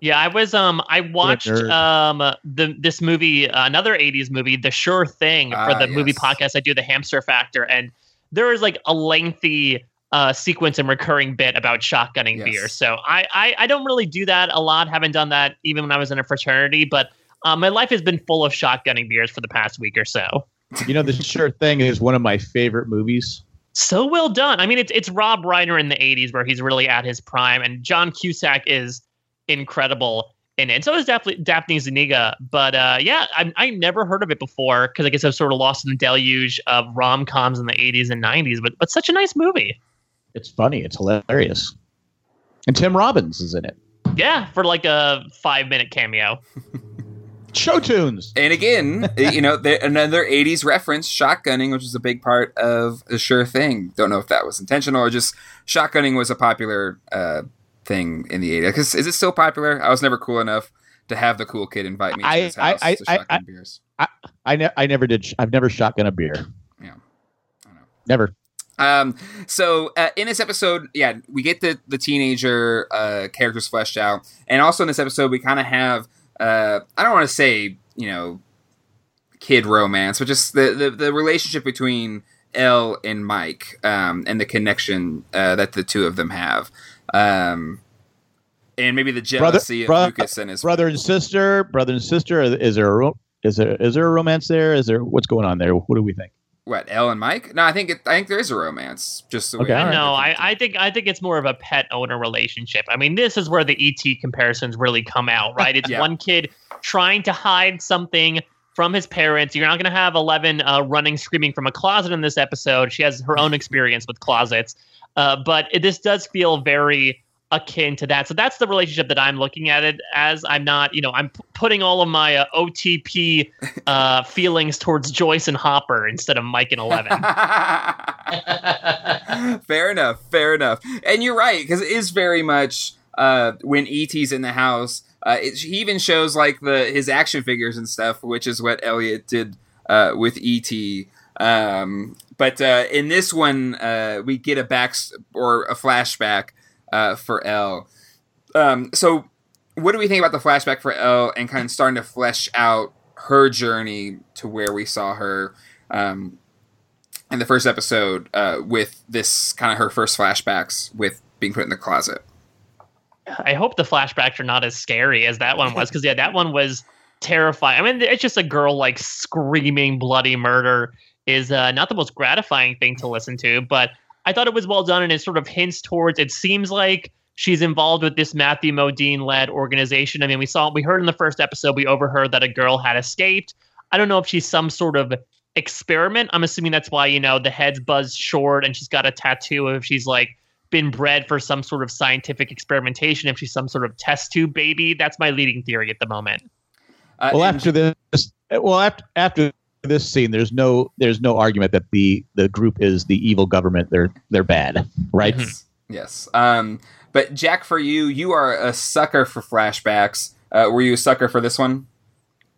Yeah, I was um I watched um the this movie uh, another eighties movie, The Sure Thing, for the uh, yes. movie podcast I do, The Hamster Factor, and there was like a lengthy. Uh, sequence and recurring bit about shotgunning yes. beer. So I, I I don't really do that a lot. Haven't done that even when I was in a fraternity. But um, my life has been full of shotgunning beers for the past week or so. You know, The Sure Thing is one of my favorite movies. so well done. I mean, it's it's Rob Reiner in the eighties where he's really at his prime, and John Cusack is incredible in it. And so is Daphne, Daphne Zuniga. But uh, yeah, I, I never heard of it before because I guess I've sort of lost in the deluge of rom-coms in the eighties and nineties. But but such a nice movie. It's funny. It's hilarious. And Tim Robbins is in it. Yeah, for like a five-minute cameo. Show tunes. And again, you know, the, another eighties reference, shotgunning, which is a big part of The Sure Thing. Don't know if that was intentional or just shotgunning was a popular uh, thing in the eighties. Because is it still popular? I was never cool enough to have the cool kid invite me I, to his house I, I, to shotgun I, I, beers. I, I, ne- I never did. Sh- I've never shotgun a beer. Yeah. I don't know. Never. Um, so uh, in this episode, yeah, we get the, the teenager uh, characters fleshed out. And also in this episode, we kind of have, uh, I don't want to say, you know, kid romance, but just the, the, the relationship between Elle and Mike um, and the connection uh, that the two of them have. Um, and maybe the jealousy brother, of bro- Lucas and his brother and sister, brother and sister. Is there a, is there, is there a romance there? Is there, what's going on there? What do we think? What, Elle and Mike? No, I think it, I think there is a romance. Just so okay. I know. I, I think I think it's more of a pet owner relationship. I mean, this is where the E T comparisons really come out, right? It's yeah. one kid trying to hide something from his parents. You're not going to have Eleven uh, running screaming from a closet in this episode. She has her own experience with closets, uh, but it, this does feel very akin to that. So that's the relationship that I'm looking at it as. I'm not, you know, I'm p- putting all of my uh, O T P uh, feelings towards Joyce and Hopper instead of Mike and Eleven. Fair enough. Fair enough. And you're right, because it is very much uh, when E T's in the house, uh, it, he even shows like the his action figures and stuff, which is what Elliot did uh, with E T. Um, but uh, in this one, uh, we get a back or a flashback Uh, for Elle. Um, so what do we think about the flashback for Elle and kind of starting to flesh out her journey to where we saw her um, in the first episode uh, with this kind of her first flashbacks with being put in the closet? I hope the flashbacks are not as scary as that one was, because yeah, that one was terrifying. I mean, it's just a girl like screaming bloody murder is uh, not the most gratifying thing to listen to, but I thought it was well done, and it sort of hints towards, it seems like she's involved with this Matthew Modine-led organization. I mean, we saw, we heard in the first episode, we overheard that a girl had escaped. I don't know if she's some sort of experiment. I'm assuming that's why, you know, the head's buzzed short and she's got a tattoo of, she's like been bred for some sort of scientific experimentation, if she's some sort of test tube baby. That's my leading theory at the moment. Uh, well, and- after this, well, after, after this scene, there's no there's no argument that the the group is the evil government. They're they're bad, right? Yes. yes. Um, but Jack, for you, you are a sucker for flashbacks. Uh, were you a sucker for this one?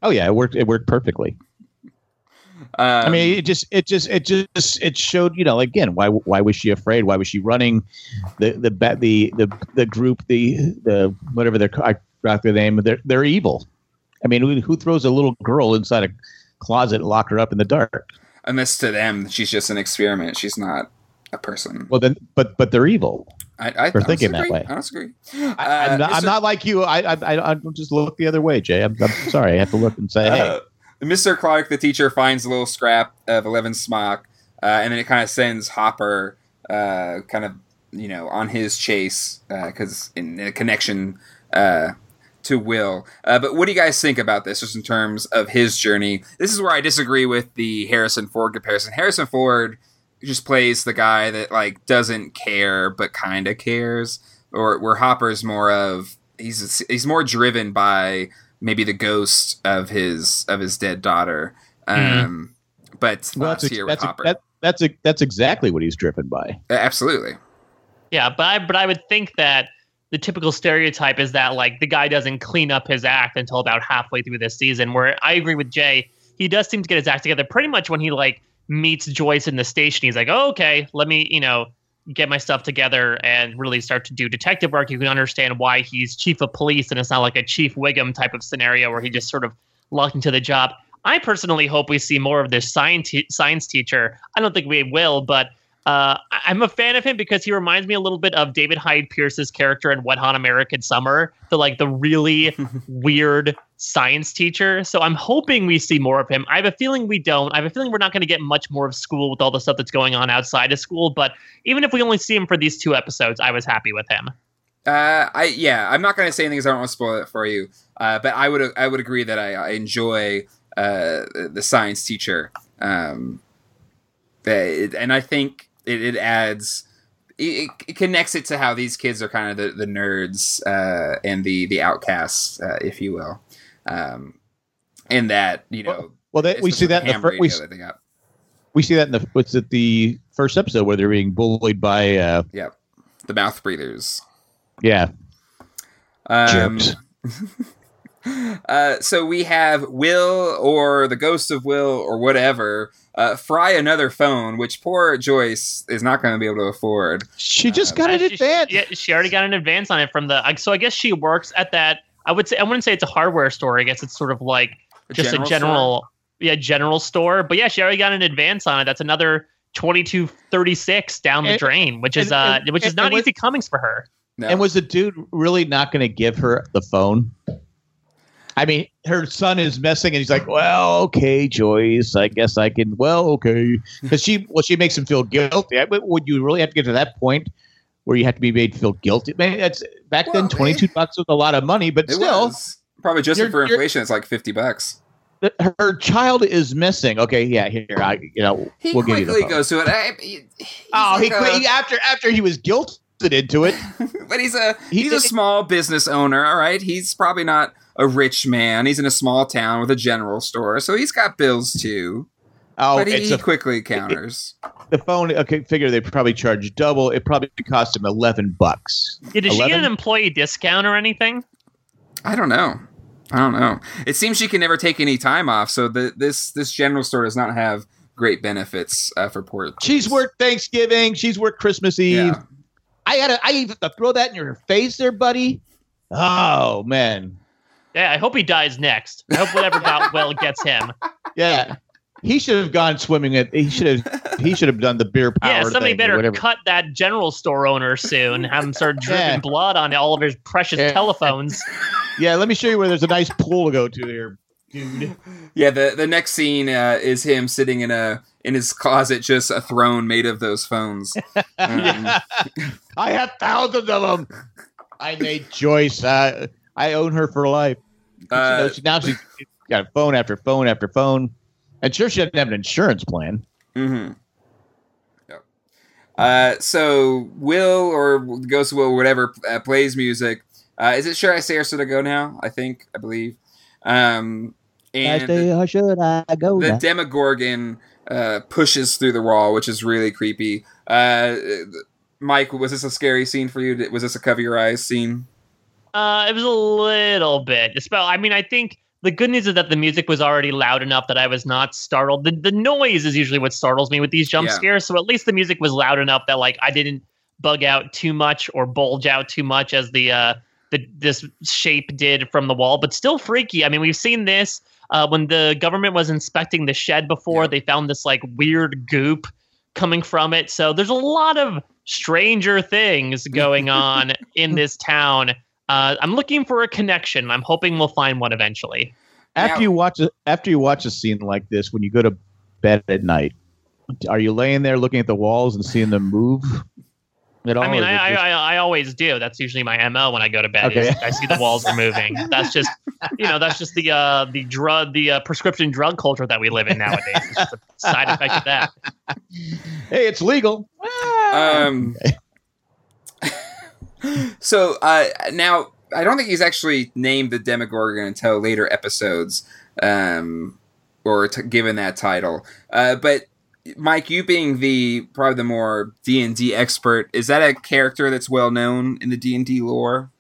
Oh yeah, it worked. It worked perfectly. Um, I mean, it just it just it just it showed, you know, again, why why was she afraid? Why was she running? The the the the, the group the the whatever their I forgot their name. They're they're evil. I mean, who throws a little girl inside a closet and lock her up in the dark? Unless to them, she's just an experiment. She's not a person. Well, then, but but they're evil. I, I for thinking that way. I don't agree. Uh, I, I'm, not, Mister I'm not like you. I I I just look the other way, Jay. I'm, I'm sorry. I have to look and say, uh, hey. Mister Clark, the teacher, finds a little scrap of Eleven's smock, uh, and then it kind of sends Hopper, uh, kind of you know, on his chase because uh, in, in a connection. Uh, to Will. Uh, but what do you guys think about this just in terms of his journey? This is where I disagree with the Harrison Ford comparison. Harrison Ford just plays the guy that like doesn't care, but kind of cares, or where Hopper's more of, he's, he's more driven by maybe the ghost of his, of his dead daughter. Um, mm-hmm. But well, that's, here a, with that's, Hopper. A, that, that's, a, that's exactly what he's driven by. Uh, absolutely. Yeah. But I, but I would think that, the typical stereotype is that like the guy doesn't clean up his act until about halfway through this season, where I agree with Jay. He does seem to get his act together pretty much when he like meets Joyce in the station. He's like, oh, okay, let me, you know, get my stuff together and really start to do detective work. You can understand why he's chief of police, and it's not like a Chief Wiggum type of scenario where he just sort of locked into the job. I personally hope we see more of this science, te- science teacher. I don't think we will, but Uh, I'm a fan of him because he reminds me a little bit of David Hyde Pierce's character in Wet Hot American Summer, the like the really weird science teacher. So I'm hoping we see more of him. I have a feeling we don't. I have a feeling we're not going to get much more of school with all the stuff that's going on outside of school. But even if we only see him for these two episodes, I was happy with him. Uh, I yeah, I'm not going to say anything because I don't want to spoil it for you. Uh, but I would I would agree that I, I enjoy uh, the science teacher. Um, it, and I think it, it adds, it, it connects it to how these kids are kind of the, the nerds uh, and the the outcasts, uh, if you will. Um, and that, you know, well, well that we see that in the fir- we, we see that in the what's it the first episode where they're being bullied by uh, yeah the mouth breathers. Yeah. Um, uh, so we have Will, or the ghost of Will, or whatever, uh, fry another phone, which poor Joyce is not going to be able to afford. She just um, got an advance. She, she, she already got an advance on it from the. So I guess she works at that. I would say I wouldn't say it's a hardware store. I guess it's sort of like a just general a general, store? yeah, general store. But yeah, she already got an advance on it. That's another twenty-two thirty-six down the and, drain, which and, is uh, and, which is and, not and easy with- comings for her. No. And was the dude really not going to give her the phone? I mean, her son is messing, and he's like, "Well, okay, Joyce, I guess I can." Well, okay, because she well, she makes him feel guilty. I, would you really have to get to that point where you have to be made to feel guilty? Man, that's back well, then. Twenty-two it, bucks was a lot of money, but still, was. probably just for inflation, it's like fifty bucks. Her child is missing. Okay, yeah, here, I, you know, he we'll give you the phone. He quickly goes to it. I, he, oh, like he a, he, after after he was guilty. Into it, but he's a he he's a small business owner. All right, he's probably not a rich man. He's in a small town with a general store, so he's got bills too. Oh, but he, it's a, he quickly counters it, it, the phone. Okay, figure they probably charge double. It probably cost him eleven bucks. Yeah, did eleven? She get an employee discount or anything? I don't know. I don't know. It seems she can never take any time off, so the, this this general store does not have great benefits uh, for poor. She's worked Thanksgiving. She's worked Christmas Eve. Yeah. I had to, I even to throw that in your face there, buddy. Oh, man. Yeah, I hope he dies next. I hope whatever about Will gets him. Yeah. He should have gone swimming. At, he should have He should have done the beer power Yeah, somebody thing better cut that general store owner soon. Have him start dripping yeah. blood on all of his precious yeah. telephones. Yeah, let me show you where there's a nice pool to go to here, dude. Yeah, the, the next scene uh, is him sitting in a... in his closet, just a throne made of those phones. Um, yeah. I have thousands of them. I made Joyce. Uh, I own her for life. Uh, she knows she, now she's got phone after phone after phone. And sure, she doesn't have an insurance plan. Mm-hmm. Yep. Uh, so Will or Ghost Will, whatever, uh, plays music. Uh, is it Should I Stay or Should I Go Now? I think, I believe. Um, and I stay or should I go now? The Demogorgon... Uh, pushes through the wall, which is really creepy. Uh, Mike, was this a scary scene for you? Was this a cover your eyes scene? Uh, it was a little bit. I mean, I think the good news is that the music was already loud enough that I was not startled. The, the noise is usually what startles me with these jump yeah. scares, so at least the music was loud enough that like I didn't bug out too much or bulge out too much as the uh, the this shape did from the wall, but still freaky. I mean, we've seen this. Uh, when the government was inspecting the shed before, yeah. they found this like weird goop coming from it. So there's a lot of Stranger Things going on in this town. Uh, I'm looking for a connection. I'm hoping we'll find one eventually. After now, you watch a, after you watch a scene like this, when you go to bed at night, are you laying there looking at the walls and seeing them move? At all, I mean, I, just... I I always do. That's usually my M O when I go to bed. Okay. I see the walls are moving. That's just, you know, that's just the uh, the drug, the uh, prescription drug culture that we live in nowadays. It's just a side effect of that. Hey, it's legal. Um. so uh, now I don't think he's actually named the Demogorgon until later episodes, um, or t- given that title. Uh, but. Mike, you being the probably the more D and D expert, is that a character that's well known in the D and D lore?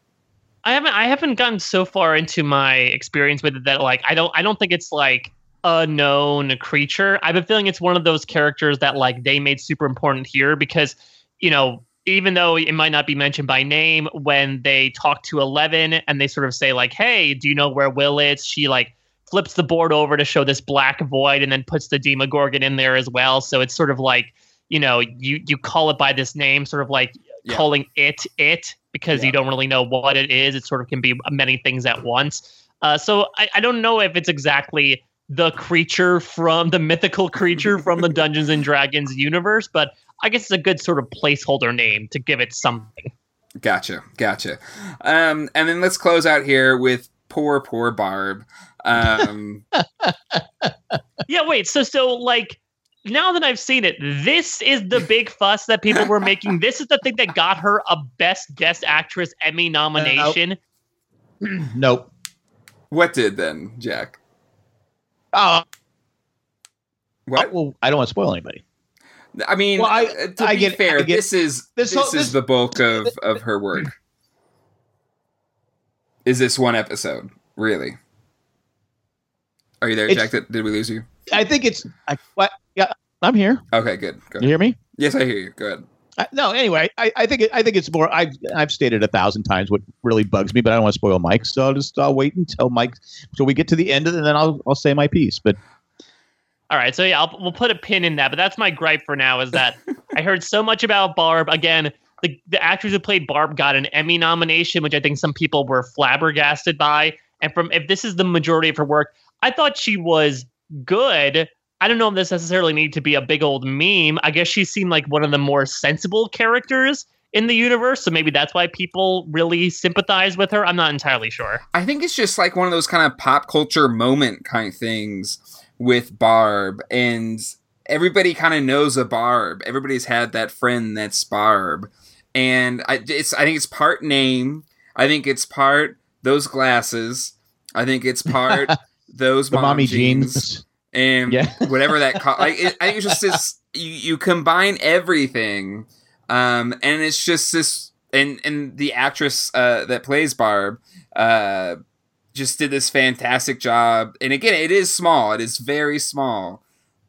I haven't I haven't gotten so far into my experience with it that like I don't I don't think it's like a known creature. I have a feeling it's one of those characters that like they made super important here because, you know, even though it might not be mentioned by name, when they talk to Eleven and they sort of say like, "Hey, do you know where Will is?" She like flips the board over to show this black void and then puts the Demogorgon in there as well. So it's sort of like, you know, you, you call it by this name, sort of like yeah. calling it it because yeah. you don't really know what it is. It sort of can be many things at once. Uh, so I, I don't know if it's exactly the creature from the mythical creature from the Dungeons and Dragons universe, but I guess it's a good sort of placeholder name to give it something. Gotcha. Gotcha. Um, and then let's close out here with poor, poor Barb. Um, yeah, wait. So, so like, now that I've seen it, this is the big fuss that people were making. This is the thing that got her a Best Guest Actress Emmy nomination. Uh, nope. Nope. What did then, Jack? Oh. What? I, well, I don't want to spoil anybody. I mean, well, I, to I be get, fair, I get, this is this, whole, this is this, the bulk of, this, of her work. Is this one episode, really? Are you there, Jack? Did we lose you? I think it's... I, what, yeah, I'm here. Okay, good. Go you hear me? Yes, I hear you. Go ahead. I, no, anyway, I, I think it, I think it's more... I've, I've stated a thousand times what really bugs me, but I don't want to spoil Mike, so I'll just I'll wait until Mike... So we get to the end of it, and then I'll I'll say my piece, but... All right, so yeah, I'll, we'll put a pin in that, but that's my gripe for now, is that I heard so much about Barb. Again, the, the actors who played Barb got an Emmy nomination, which I think some people were flabbergasted by. And from if this is the majority of her work, I thought she was good. I don't know if this necessarily needed to be a big old meme. I guess she seemed like one of the more sensible characters in the universe, so maybe that's why people really sympathize with her. I'm not entirely sure. I think it's just like one of those kind of pop culture moment kind of things with Barb, and everybody kind of knows a Barb. Everybody's had that friend that's Barb, and I, it's, I think it's part name. I think it's part those glasses. I think it's part those mom mommy jeans, jeans. and yeah. whatever that. Co- like, it, I think it's just this. You, you combine everything, um, and it's just this. And and the actress uh, that plays Barb. Uh, Just did this fantastic job. And again, it is small. It is very small.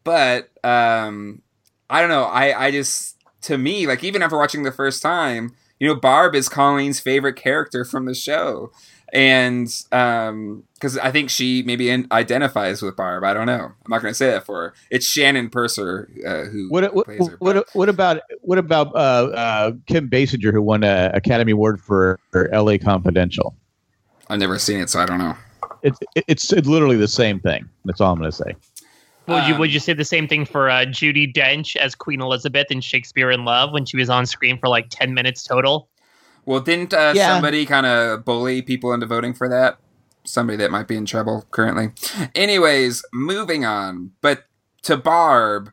But um, I don't know. I, I just, to me, like even after watching the first time, you know, Barb is Colleen's favorite character from the show. And because um, I think she maybe in- identifies with Barb. I don't know. I'm not going to say that for her. It's Shannon Purser uh, who what, what, plays her. What, what about what about uh, uh, Kim Basinger, who won an Academy Award for, for L A Confidential? I've never seen it, so I don't know. It, it, it's it's literally the same thing. That's all I'm going to say. Would you um, would you say the same thing for uh, Judi Dench as Queen Elizabeth in Shakespeare in Love when she was on screen for like ten minutes total? Well, didn't uh, yeah. somebody kind of bully people into voting for that? Somebody that might be in trouble currently. Anyways, moving on. But to Barb,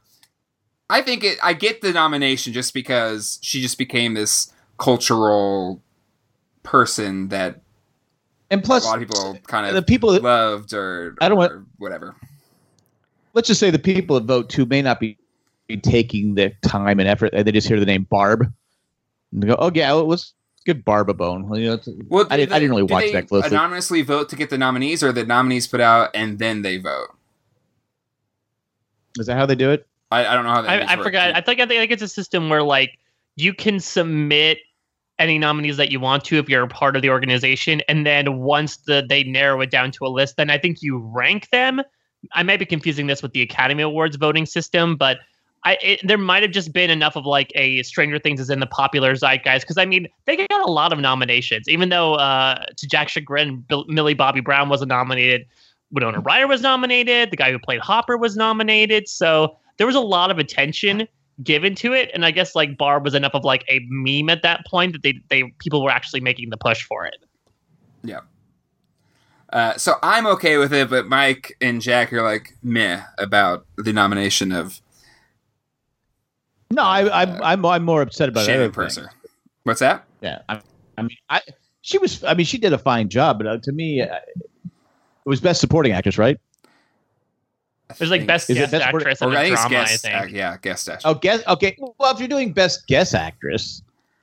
I think it, I get the nomination just because she just became this cultural person that. And plus, a lot of people kind of the people that, loved or, or I don't want, whatever. Let's just say the people that vote, too, may not be, be taking the time and effort. They just hear the name Barb. And they go, oh, yeah, well, let's give Barb a bone. You know, well, I, did, they, I didn't really watch they that closely. Anonymously vote to get the nominees, or the nominees put out and then they vote? Is that how they do it? I, I don't know how that I, I forgot. I think, I think it's a system where like you can submit any nominees that you want to if you're a part of the organization, and then once the they narrow it down to a list, then I think you rank them. I might be confusing this with the Academy Awards voting system, but I it, there might have just been enough of like a Stranger Things is in the popular zeitgeist, because I mean they got a lot of nominations, even though uh, to Jack's chagrin, Bill, Millie Bobby Brown wasn't nominated, Winona Ryder was nominated, the guy who played Hopper was nominated, so there was a lot of attention given to it, and I guess like Barb was enough of like a meme at that point that they they people were actually making the push for it. Yeah. Uh, so I'm okay with it, but Mike and Jack are like meh about the nomination of. No, uh, I, I'm I'm I'm more upset about Shannon Purser. What's that? Yeah, I, I mean, I she was I mean she did a fine job, but uh, to me, uh, it was Best Supporting Actress, right? There's like best guest best actress and drama, guest, I think. Uh, yeah, guest actress. Oh, guest. Okay. Well, if you're doing best guest actress,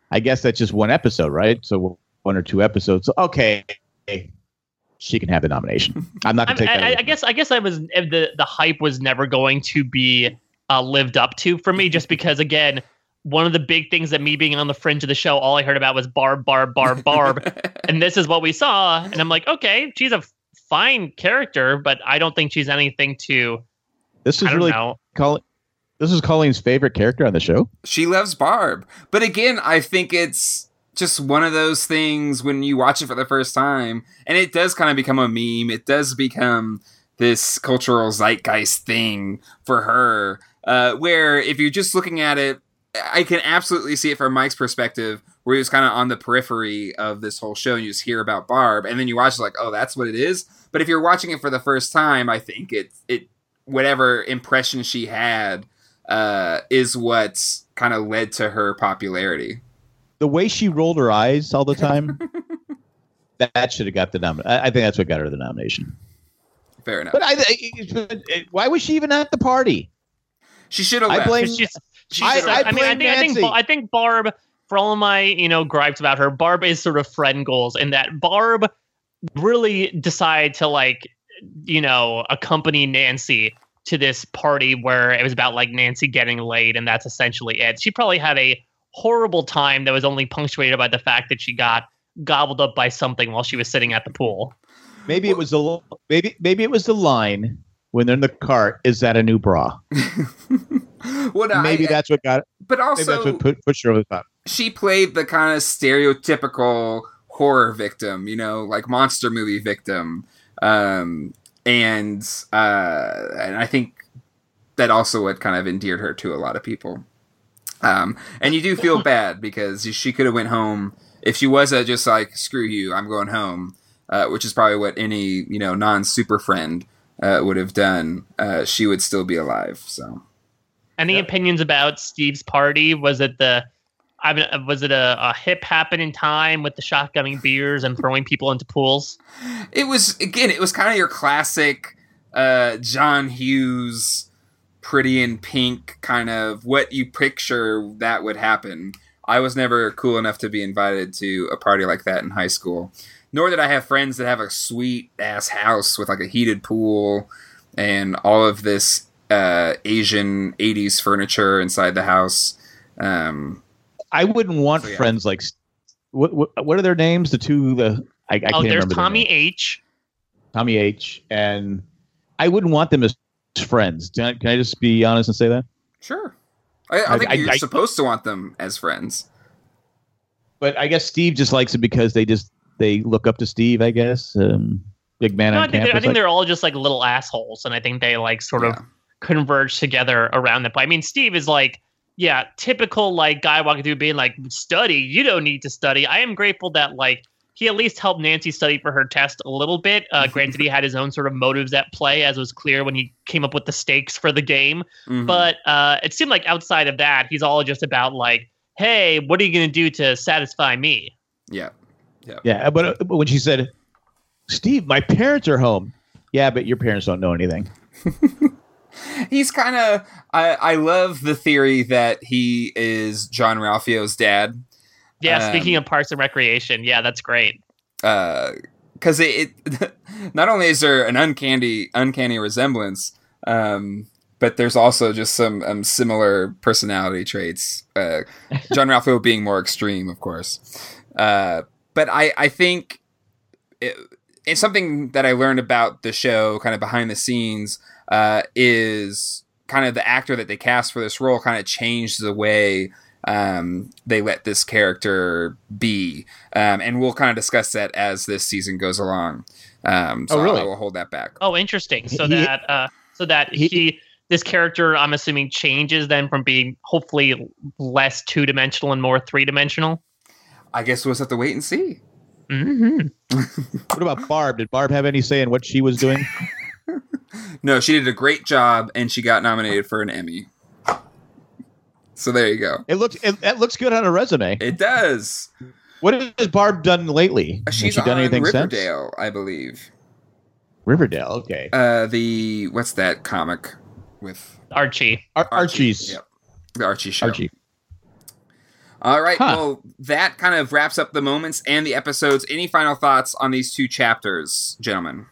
I guess that's just one episode, right? So one or two episodes. Okay, she can have the nomination. I'm not going to take I, that. I, I guess. I guess I was the the hype was never going to be uh, lived up to for me, just because again, one of the big things that me being on the fringe of the show, all I heard about was Barb, Barb, Barb, Barb, and this is what we saw. And I'm like, okay, she's a fine character, but I don't think she's anything to. This is really Colleen. This is Colleen's favorite character on the show. She loves Barb, but again, I think it's just one of those things when you watch it for the first time, and it does kind of become a meme. It does become this cultural zeitgeist thing for her, uh, where if you're just looking at it, I can absolutely see it from Mike's perspective, where he was kind of on the periphery of this whole show and you just hear about Barb and then you watch it like, oh, that's what it is. But if you're watching it for the first time, I think it, it whatever impression she had uh, is what's kind of led to her popularity. The way she rolled her eyes all the time, that, that should have got the nomination. I think that's what got her the nomination. Fair enough. But I, I, why was she even at the party? She should have left. I blame... I, I, I mean, I think, I think I think Barb, for all my, you know, gripes about her, Barb is sort of friend goals in that Barb really decided to, like, you know, accompany Nancy to this party where it was about, like, Nancy getting laid, and that's essentially it. She probably had a horrible time that was only punctuated by the fact that she got gobbled up by something while she was sitting at the pool. Maybe it was the maybe maybe it was the line when they're in the cart, is that a new bra? What maybe I, that's what got it. But also, maybe that's what put, pushed her over the top. She played the kind of stereotypical horror victim, you know, like monster movie victim, um, and uh, and I think that also what kind of endeared her to a lot of people. Um, and you do feel bad because she could have went home if she was a just like screw you, I'm going home, uh, which is probably what any you know non super friend uh, would have done. Uh, she would still be alive, so. Any yeah. opinions about Steve's party? Was it the, I mean, was it a, a hip happening time with the shotgunning beers and throwing people into pools? It was again. It was kind of your classic uh, John Hughes, Pretty in Pink kind of what you picture that would happen. I was never cool enough to be invited to a party like that in high school, nor did I have friends that have a sweet ass house with like a heated pool and all of this. Uh, Asian eighties furniture inside the house. Um, I wouldn't want so, yeah. friends like what, what? What are their names? The two the I, I oh, can't there's remember Tommy H. Tommy H. And I wouldn't want them as friends. Can I, can I just be honest and say that? Sure. I, I think I, you're I, supposed I, to want them as friends. But I guess Steve just likes it because they just they look up to Steve. I guess um, big man no, on I think campus. I think like, they're all just like little assholes, and I think they like sort yeah. of. Converge together around the play. I mean, Steve is like, yeah, typical like guy walking through being like, study, you don't need to study. I am grateful that like he at least helped Nancy study for her test a little bit. Uh, granted, he had his own sort of motives at play, as was clear when he came up with the stakes for the game. Mm-hmm. But uh, it seemed like outside of that, he's all just about like, hey, what are you going to do to satisfy me? Yeah. Yeah. Yeah. But, uh, but when she said, Steve, my parents are home. Yeah, but your parents don't know anything. He's kind of, I, I love the theory that he is John Ralphio's dad. Yeah, um, speaking of Parks and Recreation, yeah, that's great. Because uh, it, it, not only is there an uncanny, uncanny resemblance, um, but there's also just some um, similar personality traits. Uh, John Ralphio being more extreme, of course. Uh, but I, I think it, it's something that I learned about the show kind of behind the scenes. Uh, is kind of the actor that they cast for this role kind of changed the way um, they let this character be. Um, and we'll kind of discuss that as this season goes along. Um, so oh, really? I will hold that back. Oh, interesting. So that uh, so that he this character, I'm assuming, changes then from being hopefully less two-dimensional and more three-dimensional? I guess we'll just have to wait and see. Mm-hmm. What about Barb? Did Barb have any say in what she was doing? No, she did a great job, and she got nominated for an Emmy. So there you go. It looks it, it looks good on her resume. It does. What has Barb done lately? She's she done on anything Riverdale, since? I believe. Riverdale, okay. Uh, the what's that comic with Archie? Ar- Archie's, yep. The Archie show. Archie. All right. Huh. Well, that kind of wraps up the moments and the episodes. Any final thoughts on these two chapters, gentlemen?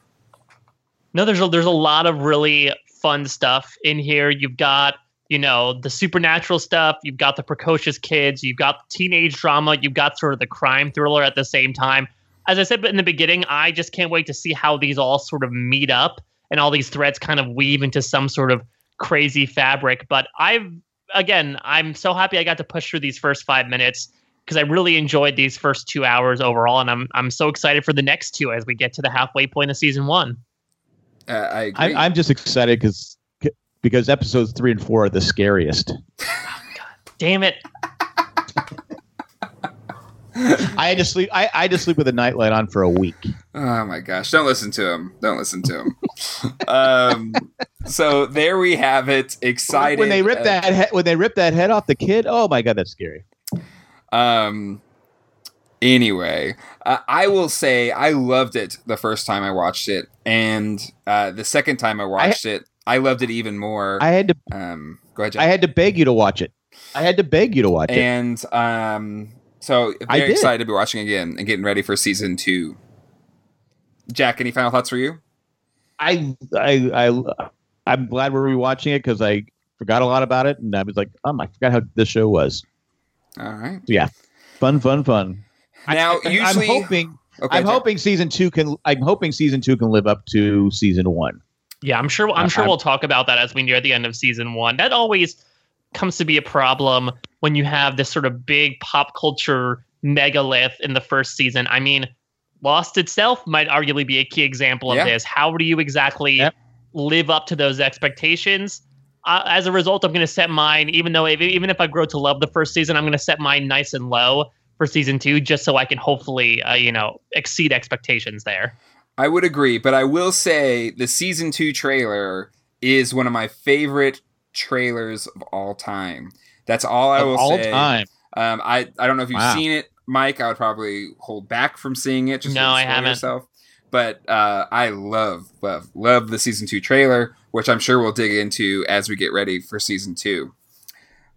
No, there's a, there's a lot of really fun stuff in here. You've got, you know, the supernatural stuff. You've got the precocious kids. You've got teenage drama. You've got sort of the crime thriller at the same time. As I said in the beginning, I just can't wait to see how these all sort of meet up and all these threads kind of weave into some sort of crazy fabric. But I've, again, I'm so happy I got to push through these first five minutes. because I really enjoyed these first two hours overall, and I'm I'm so excited for the next two as we get to the halfway point of season one. Uh, I agree. I, I'm just excited because because episodes three and four are the scariest. Oh, God damn it! I had to sleep. I, I had to sleep with a nightlight on for a week. Oh my gosh! Don't listen to him. Don't listen to him. um. So there we have it. Excited when they rip uh, that he- when they rip that head off the kid. Oh my God, that's scary. Um. Anyway, uh, I will say I loved it the first time I watched it, and uh, the second time I watched I ha- it, I loved it even more. I had to. Um. Go ahead, Jeff. I had to beg you to watch it. I had to beg you to watch it. And um. So very excited to be watching again and getting ready for season two. Jack, any final thoughts for you? I I I I'm glad we're rewatching it because I forgot a lot about it, and I was like, um, I forgot how this show was. All right, so yeah, fun, fun, fun. Now, I, usually, I'm hoping okay, I'm Jack. hoping season two can. I'm hoping season two can live up to season one. Yeah, I'm sure. I'm sure I'm, we'll talk about that as we near the end of season one. That always comes to be a problem when you have this sort of big pop culture megalith in the first season. I mean, Lost itself might arguably be a key example of yeah. this. How do you exactly yep. live up to those expectations? Uh, as a result, I'm going to set mine, even though if, even if I grow to love the first season, I'm going to set mine nice and low for season two, just so I can hopefully, uh, you know, exceed expectations there. I would agree, but I will say the season two trailer is one of my favorite trailers of all time. That's all I of will all say. Time. Um, I I don't know if you've wow. seen it, Mike. I would probably hold back from seeing it. Just no, I haven't. Yourself. But uh, I love love love the season two trailer, which I'm sure we'll dig into as we get ready for season two.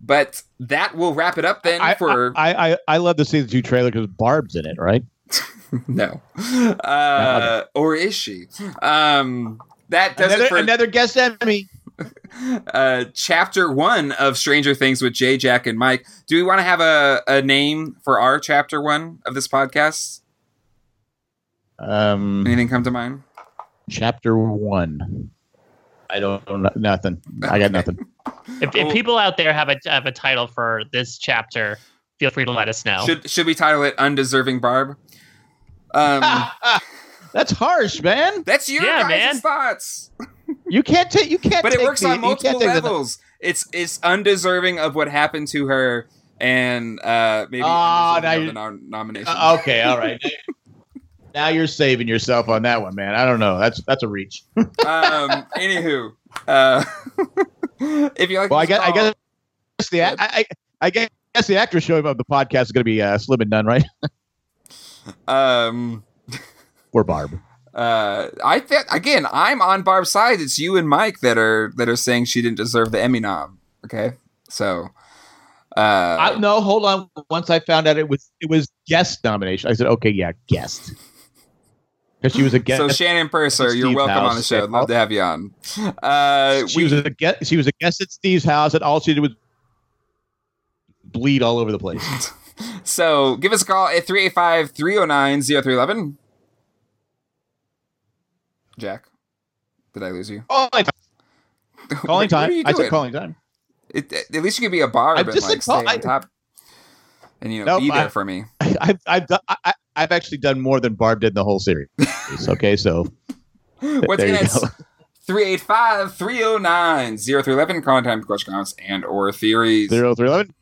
But that will wrap it up then. I, for I, I I love the season two trailer because Barb's in it, right? no, uh, or is she? Um, that does another, it for another guest enemy. Uh, chapter one of Stranger Things with Jay, Jack, and Mike. Do we want to have a, a name for our chapter one of this podcast? Um, Anything come to mind? Chapter one. I don't know. Nothing. Okay. I got nothing. If, if people out there have a have a title for this chapter, feel free to let us know. Should should we title it Undeserving Barb? Um, that's harsh, man. That's your yeah, guys' man. thoughts. You can't take. You can't. But it take works the, on multiple levels. The... It's it's undeserving of what happened to her, and uh, maybe oh, now of the nom- nomination. Uh, okay, all right. Now you're saving yourself on that one, man. I don't know. That's that's a reach. um. Anywho, uh, if you like, well, I guess, call, I guess the I, I I guess the actress showing up the podcast is going to be uh, Slim and Nunn, right? um. Or Barb. Uh, I th- again, I'm on Barb's side. It's you and Mike that are that are saying she didn't deserve the Emmy nom. Okay, so uh, I, no, hold on. Once I found out it was it was guest nomination, I said, okay, yeah, guest, because she was a guest. So Shannon Purser, you're welcome house. on the show. I'd love to have you on. Uh, she we, was a guest. She was a guest at Steve's house, and all she did was bleed all over the place. So give us a call at three eight five, three oh nine, oh three eleven. Jack, did I lose you? Oh, I, calling time. I took calling time. It, it, at least you could be a Barb and like stay on top, and you know nope, be there I, for me. I, I've I've done, I, I've actually done more than Barb did in the whole series. Okay, so what's next? three eight five, three oh nine, oh three eleven. Calling time, question, comments, and or theories. oh three eleven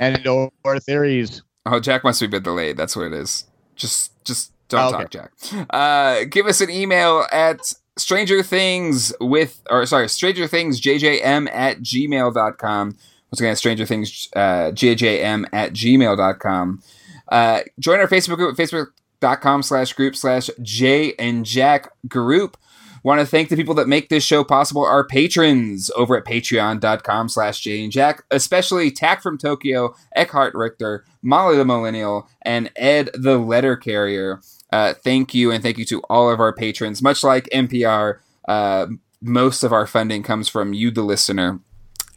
and or theories. Oh, Jack must be a bit delayed. That's what it is. Just just. Don't okay. talk, Jack. Uh, give us an email at Stranger Things with, or sorry, Stranger Things J J M at gmail dot com. Once again, Stranger Things uh, J J M at gmail dot com. Uh, join our Facebook group at facebook dot com slash group slash J and Jack group. Want to thank the people that make this show possible, our patrons over at patreon dot com slash Jay and Jack, especially Tack from Tokyo, Eckhart Richter, Molly the Millennial, and Ed the Letter Carrier. Uh, thank you, and thank you to all of our patrons. Much like N P R, uh, most of our funding comes from you, the listener.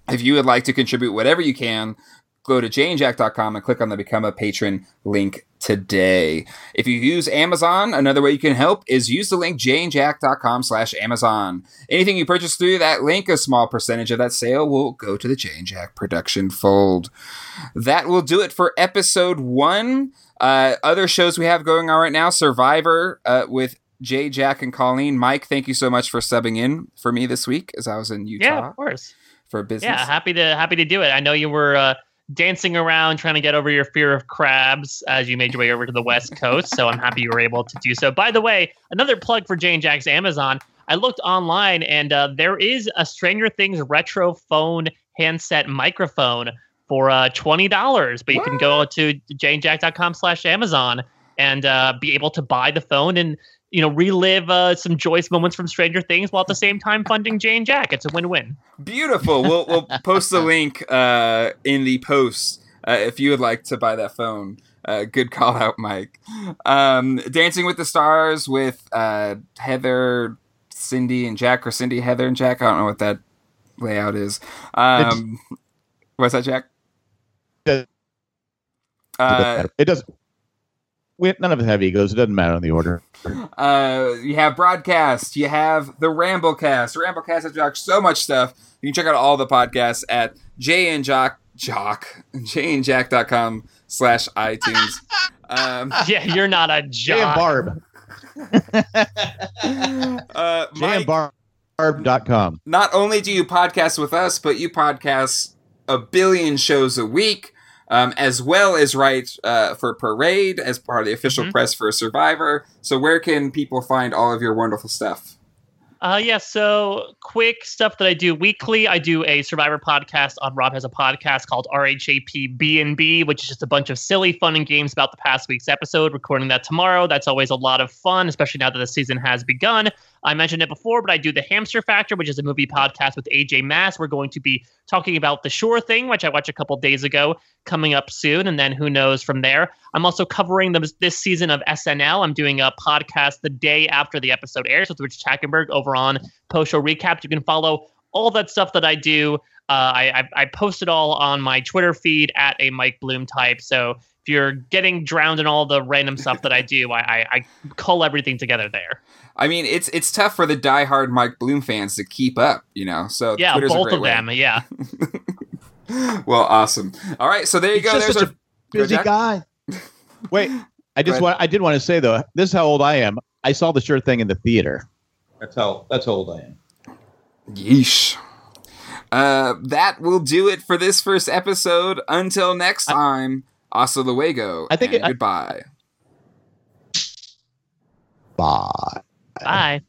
If you would like to contribute whatever you can, go to jay and jack dot com and click on the Become a Patron link today. If you use Amazon, another way you can help is use the link jay and jack dot com slash Amazon. Anything you purchase through that link, a small percentage of that sale will go to the Jay and Jack production fold. That will do it for episode one. Uh, other shows we have going on right now, Survivor uh, with Jay, Jack, and Colleen. Mike, thank you so much for subbing in for me this week as I was in Utah. Yeah, of course. For business. Yeah, happy to happy to do it. I know you were uh, dancing around trying to get over your fear of crabs as you made your way over to the West Coast, so I'm happy you were able to do so. By the way, another plug for Jay and Jack's Amazon. I looked online, and uh, there is a Stranger Things retro phone handset microphone for uh, twenty dollars, but you what? can go to jay and jack dot com slash Amazon and uh, be able to buy the phone and, you know, relive uh, some Joyce moments from Stranger Things while at the same time funding Jay and Jack. It's a win-win. Beautiful. We'll we'll post the link uh, in the post uh, if you would like to buy that phone. Uh, good call out, Mike. Um, Dancing with the Stars with uh, Heather, Cindy, and Jack, or Cindy, Heather, and Jack. I don't know what that layout is. Um, what's that, Jack? It doesn't. Uh, it doesn't. We have, none of us have egos. It doesn't matter on the order. Uh, you have Broadcast. You have the Ramblecast. Ramblecast has Jock so much stuff. You can check out all the podcasts at jayandjock, jock, jayandjack.com slash iTunes. Um, yeah, you're not a jock. Jay and Barb. uh, Jay and Barb. Barb dot com. Not only do you podcast with us, but you podcast a billion shows a week. Um, as well as write uh, for Parade as part of the official mm-hmm. press for Survivor. So where can people find all of your wonderful stuff? Uh, yeah, so quick stuff that I do weekly. I do a Survivor podcast on Rob Has a Podcast called R H A P B and B, which is just a bunch of silly fun and games about the past week's episode. Recording that tomorrow. That's always a lot of fun, especially now that the season has begun. I mentioned it before, but I do The Hamster Factor, which is a movie podcast with A J Mass. We're going to be talking about The Sure Thing, which I watched a couple days ago, coming up soon, and then who knows from there. I'm also covering the, this season of S N L. I'm doing a podcast the day after the episode airs with Rich Tackenberg over on Post Show Recap. You can follow all that stuff that I do. Uh, I, I, I post it all on my Twitter feed at a Mike Bloom type, so if you're getting drowned in all the random stuff that I do, I, I, I cull everything together there. I mean, it's it's tough for the diehard Mike Bloom fans to keep up, you know. So yeah, Twitter's both a great of way. them. Yeah. Well, awesome. All right, so there you He's go. Just There's such our, a busy guy. Wait, I just want I did want to say though, this is how old I am. I saw The Sure Thing in the theater. That's how that's how old I am. Yeesh. Uh, that will do it for this first episode. Until next time. I, Hasta luego. I think and it, goodbye. I, bye. Bye.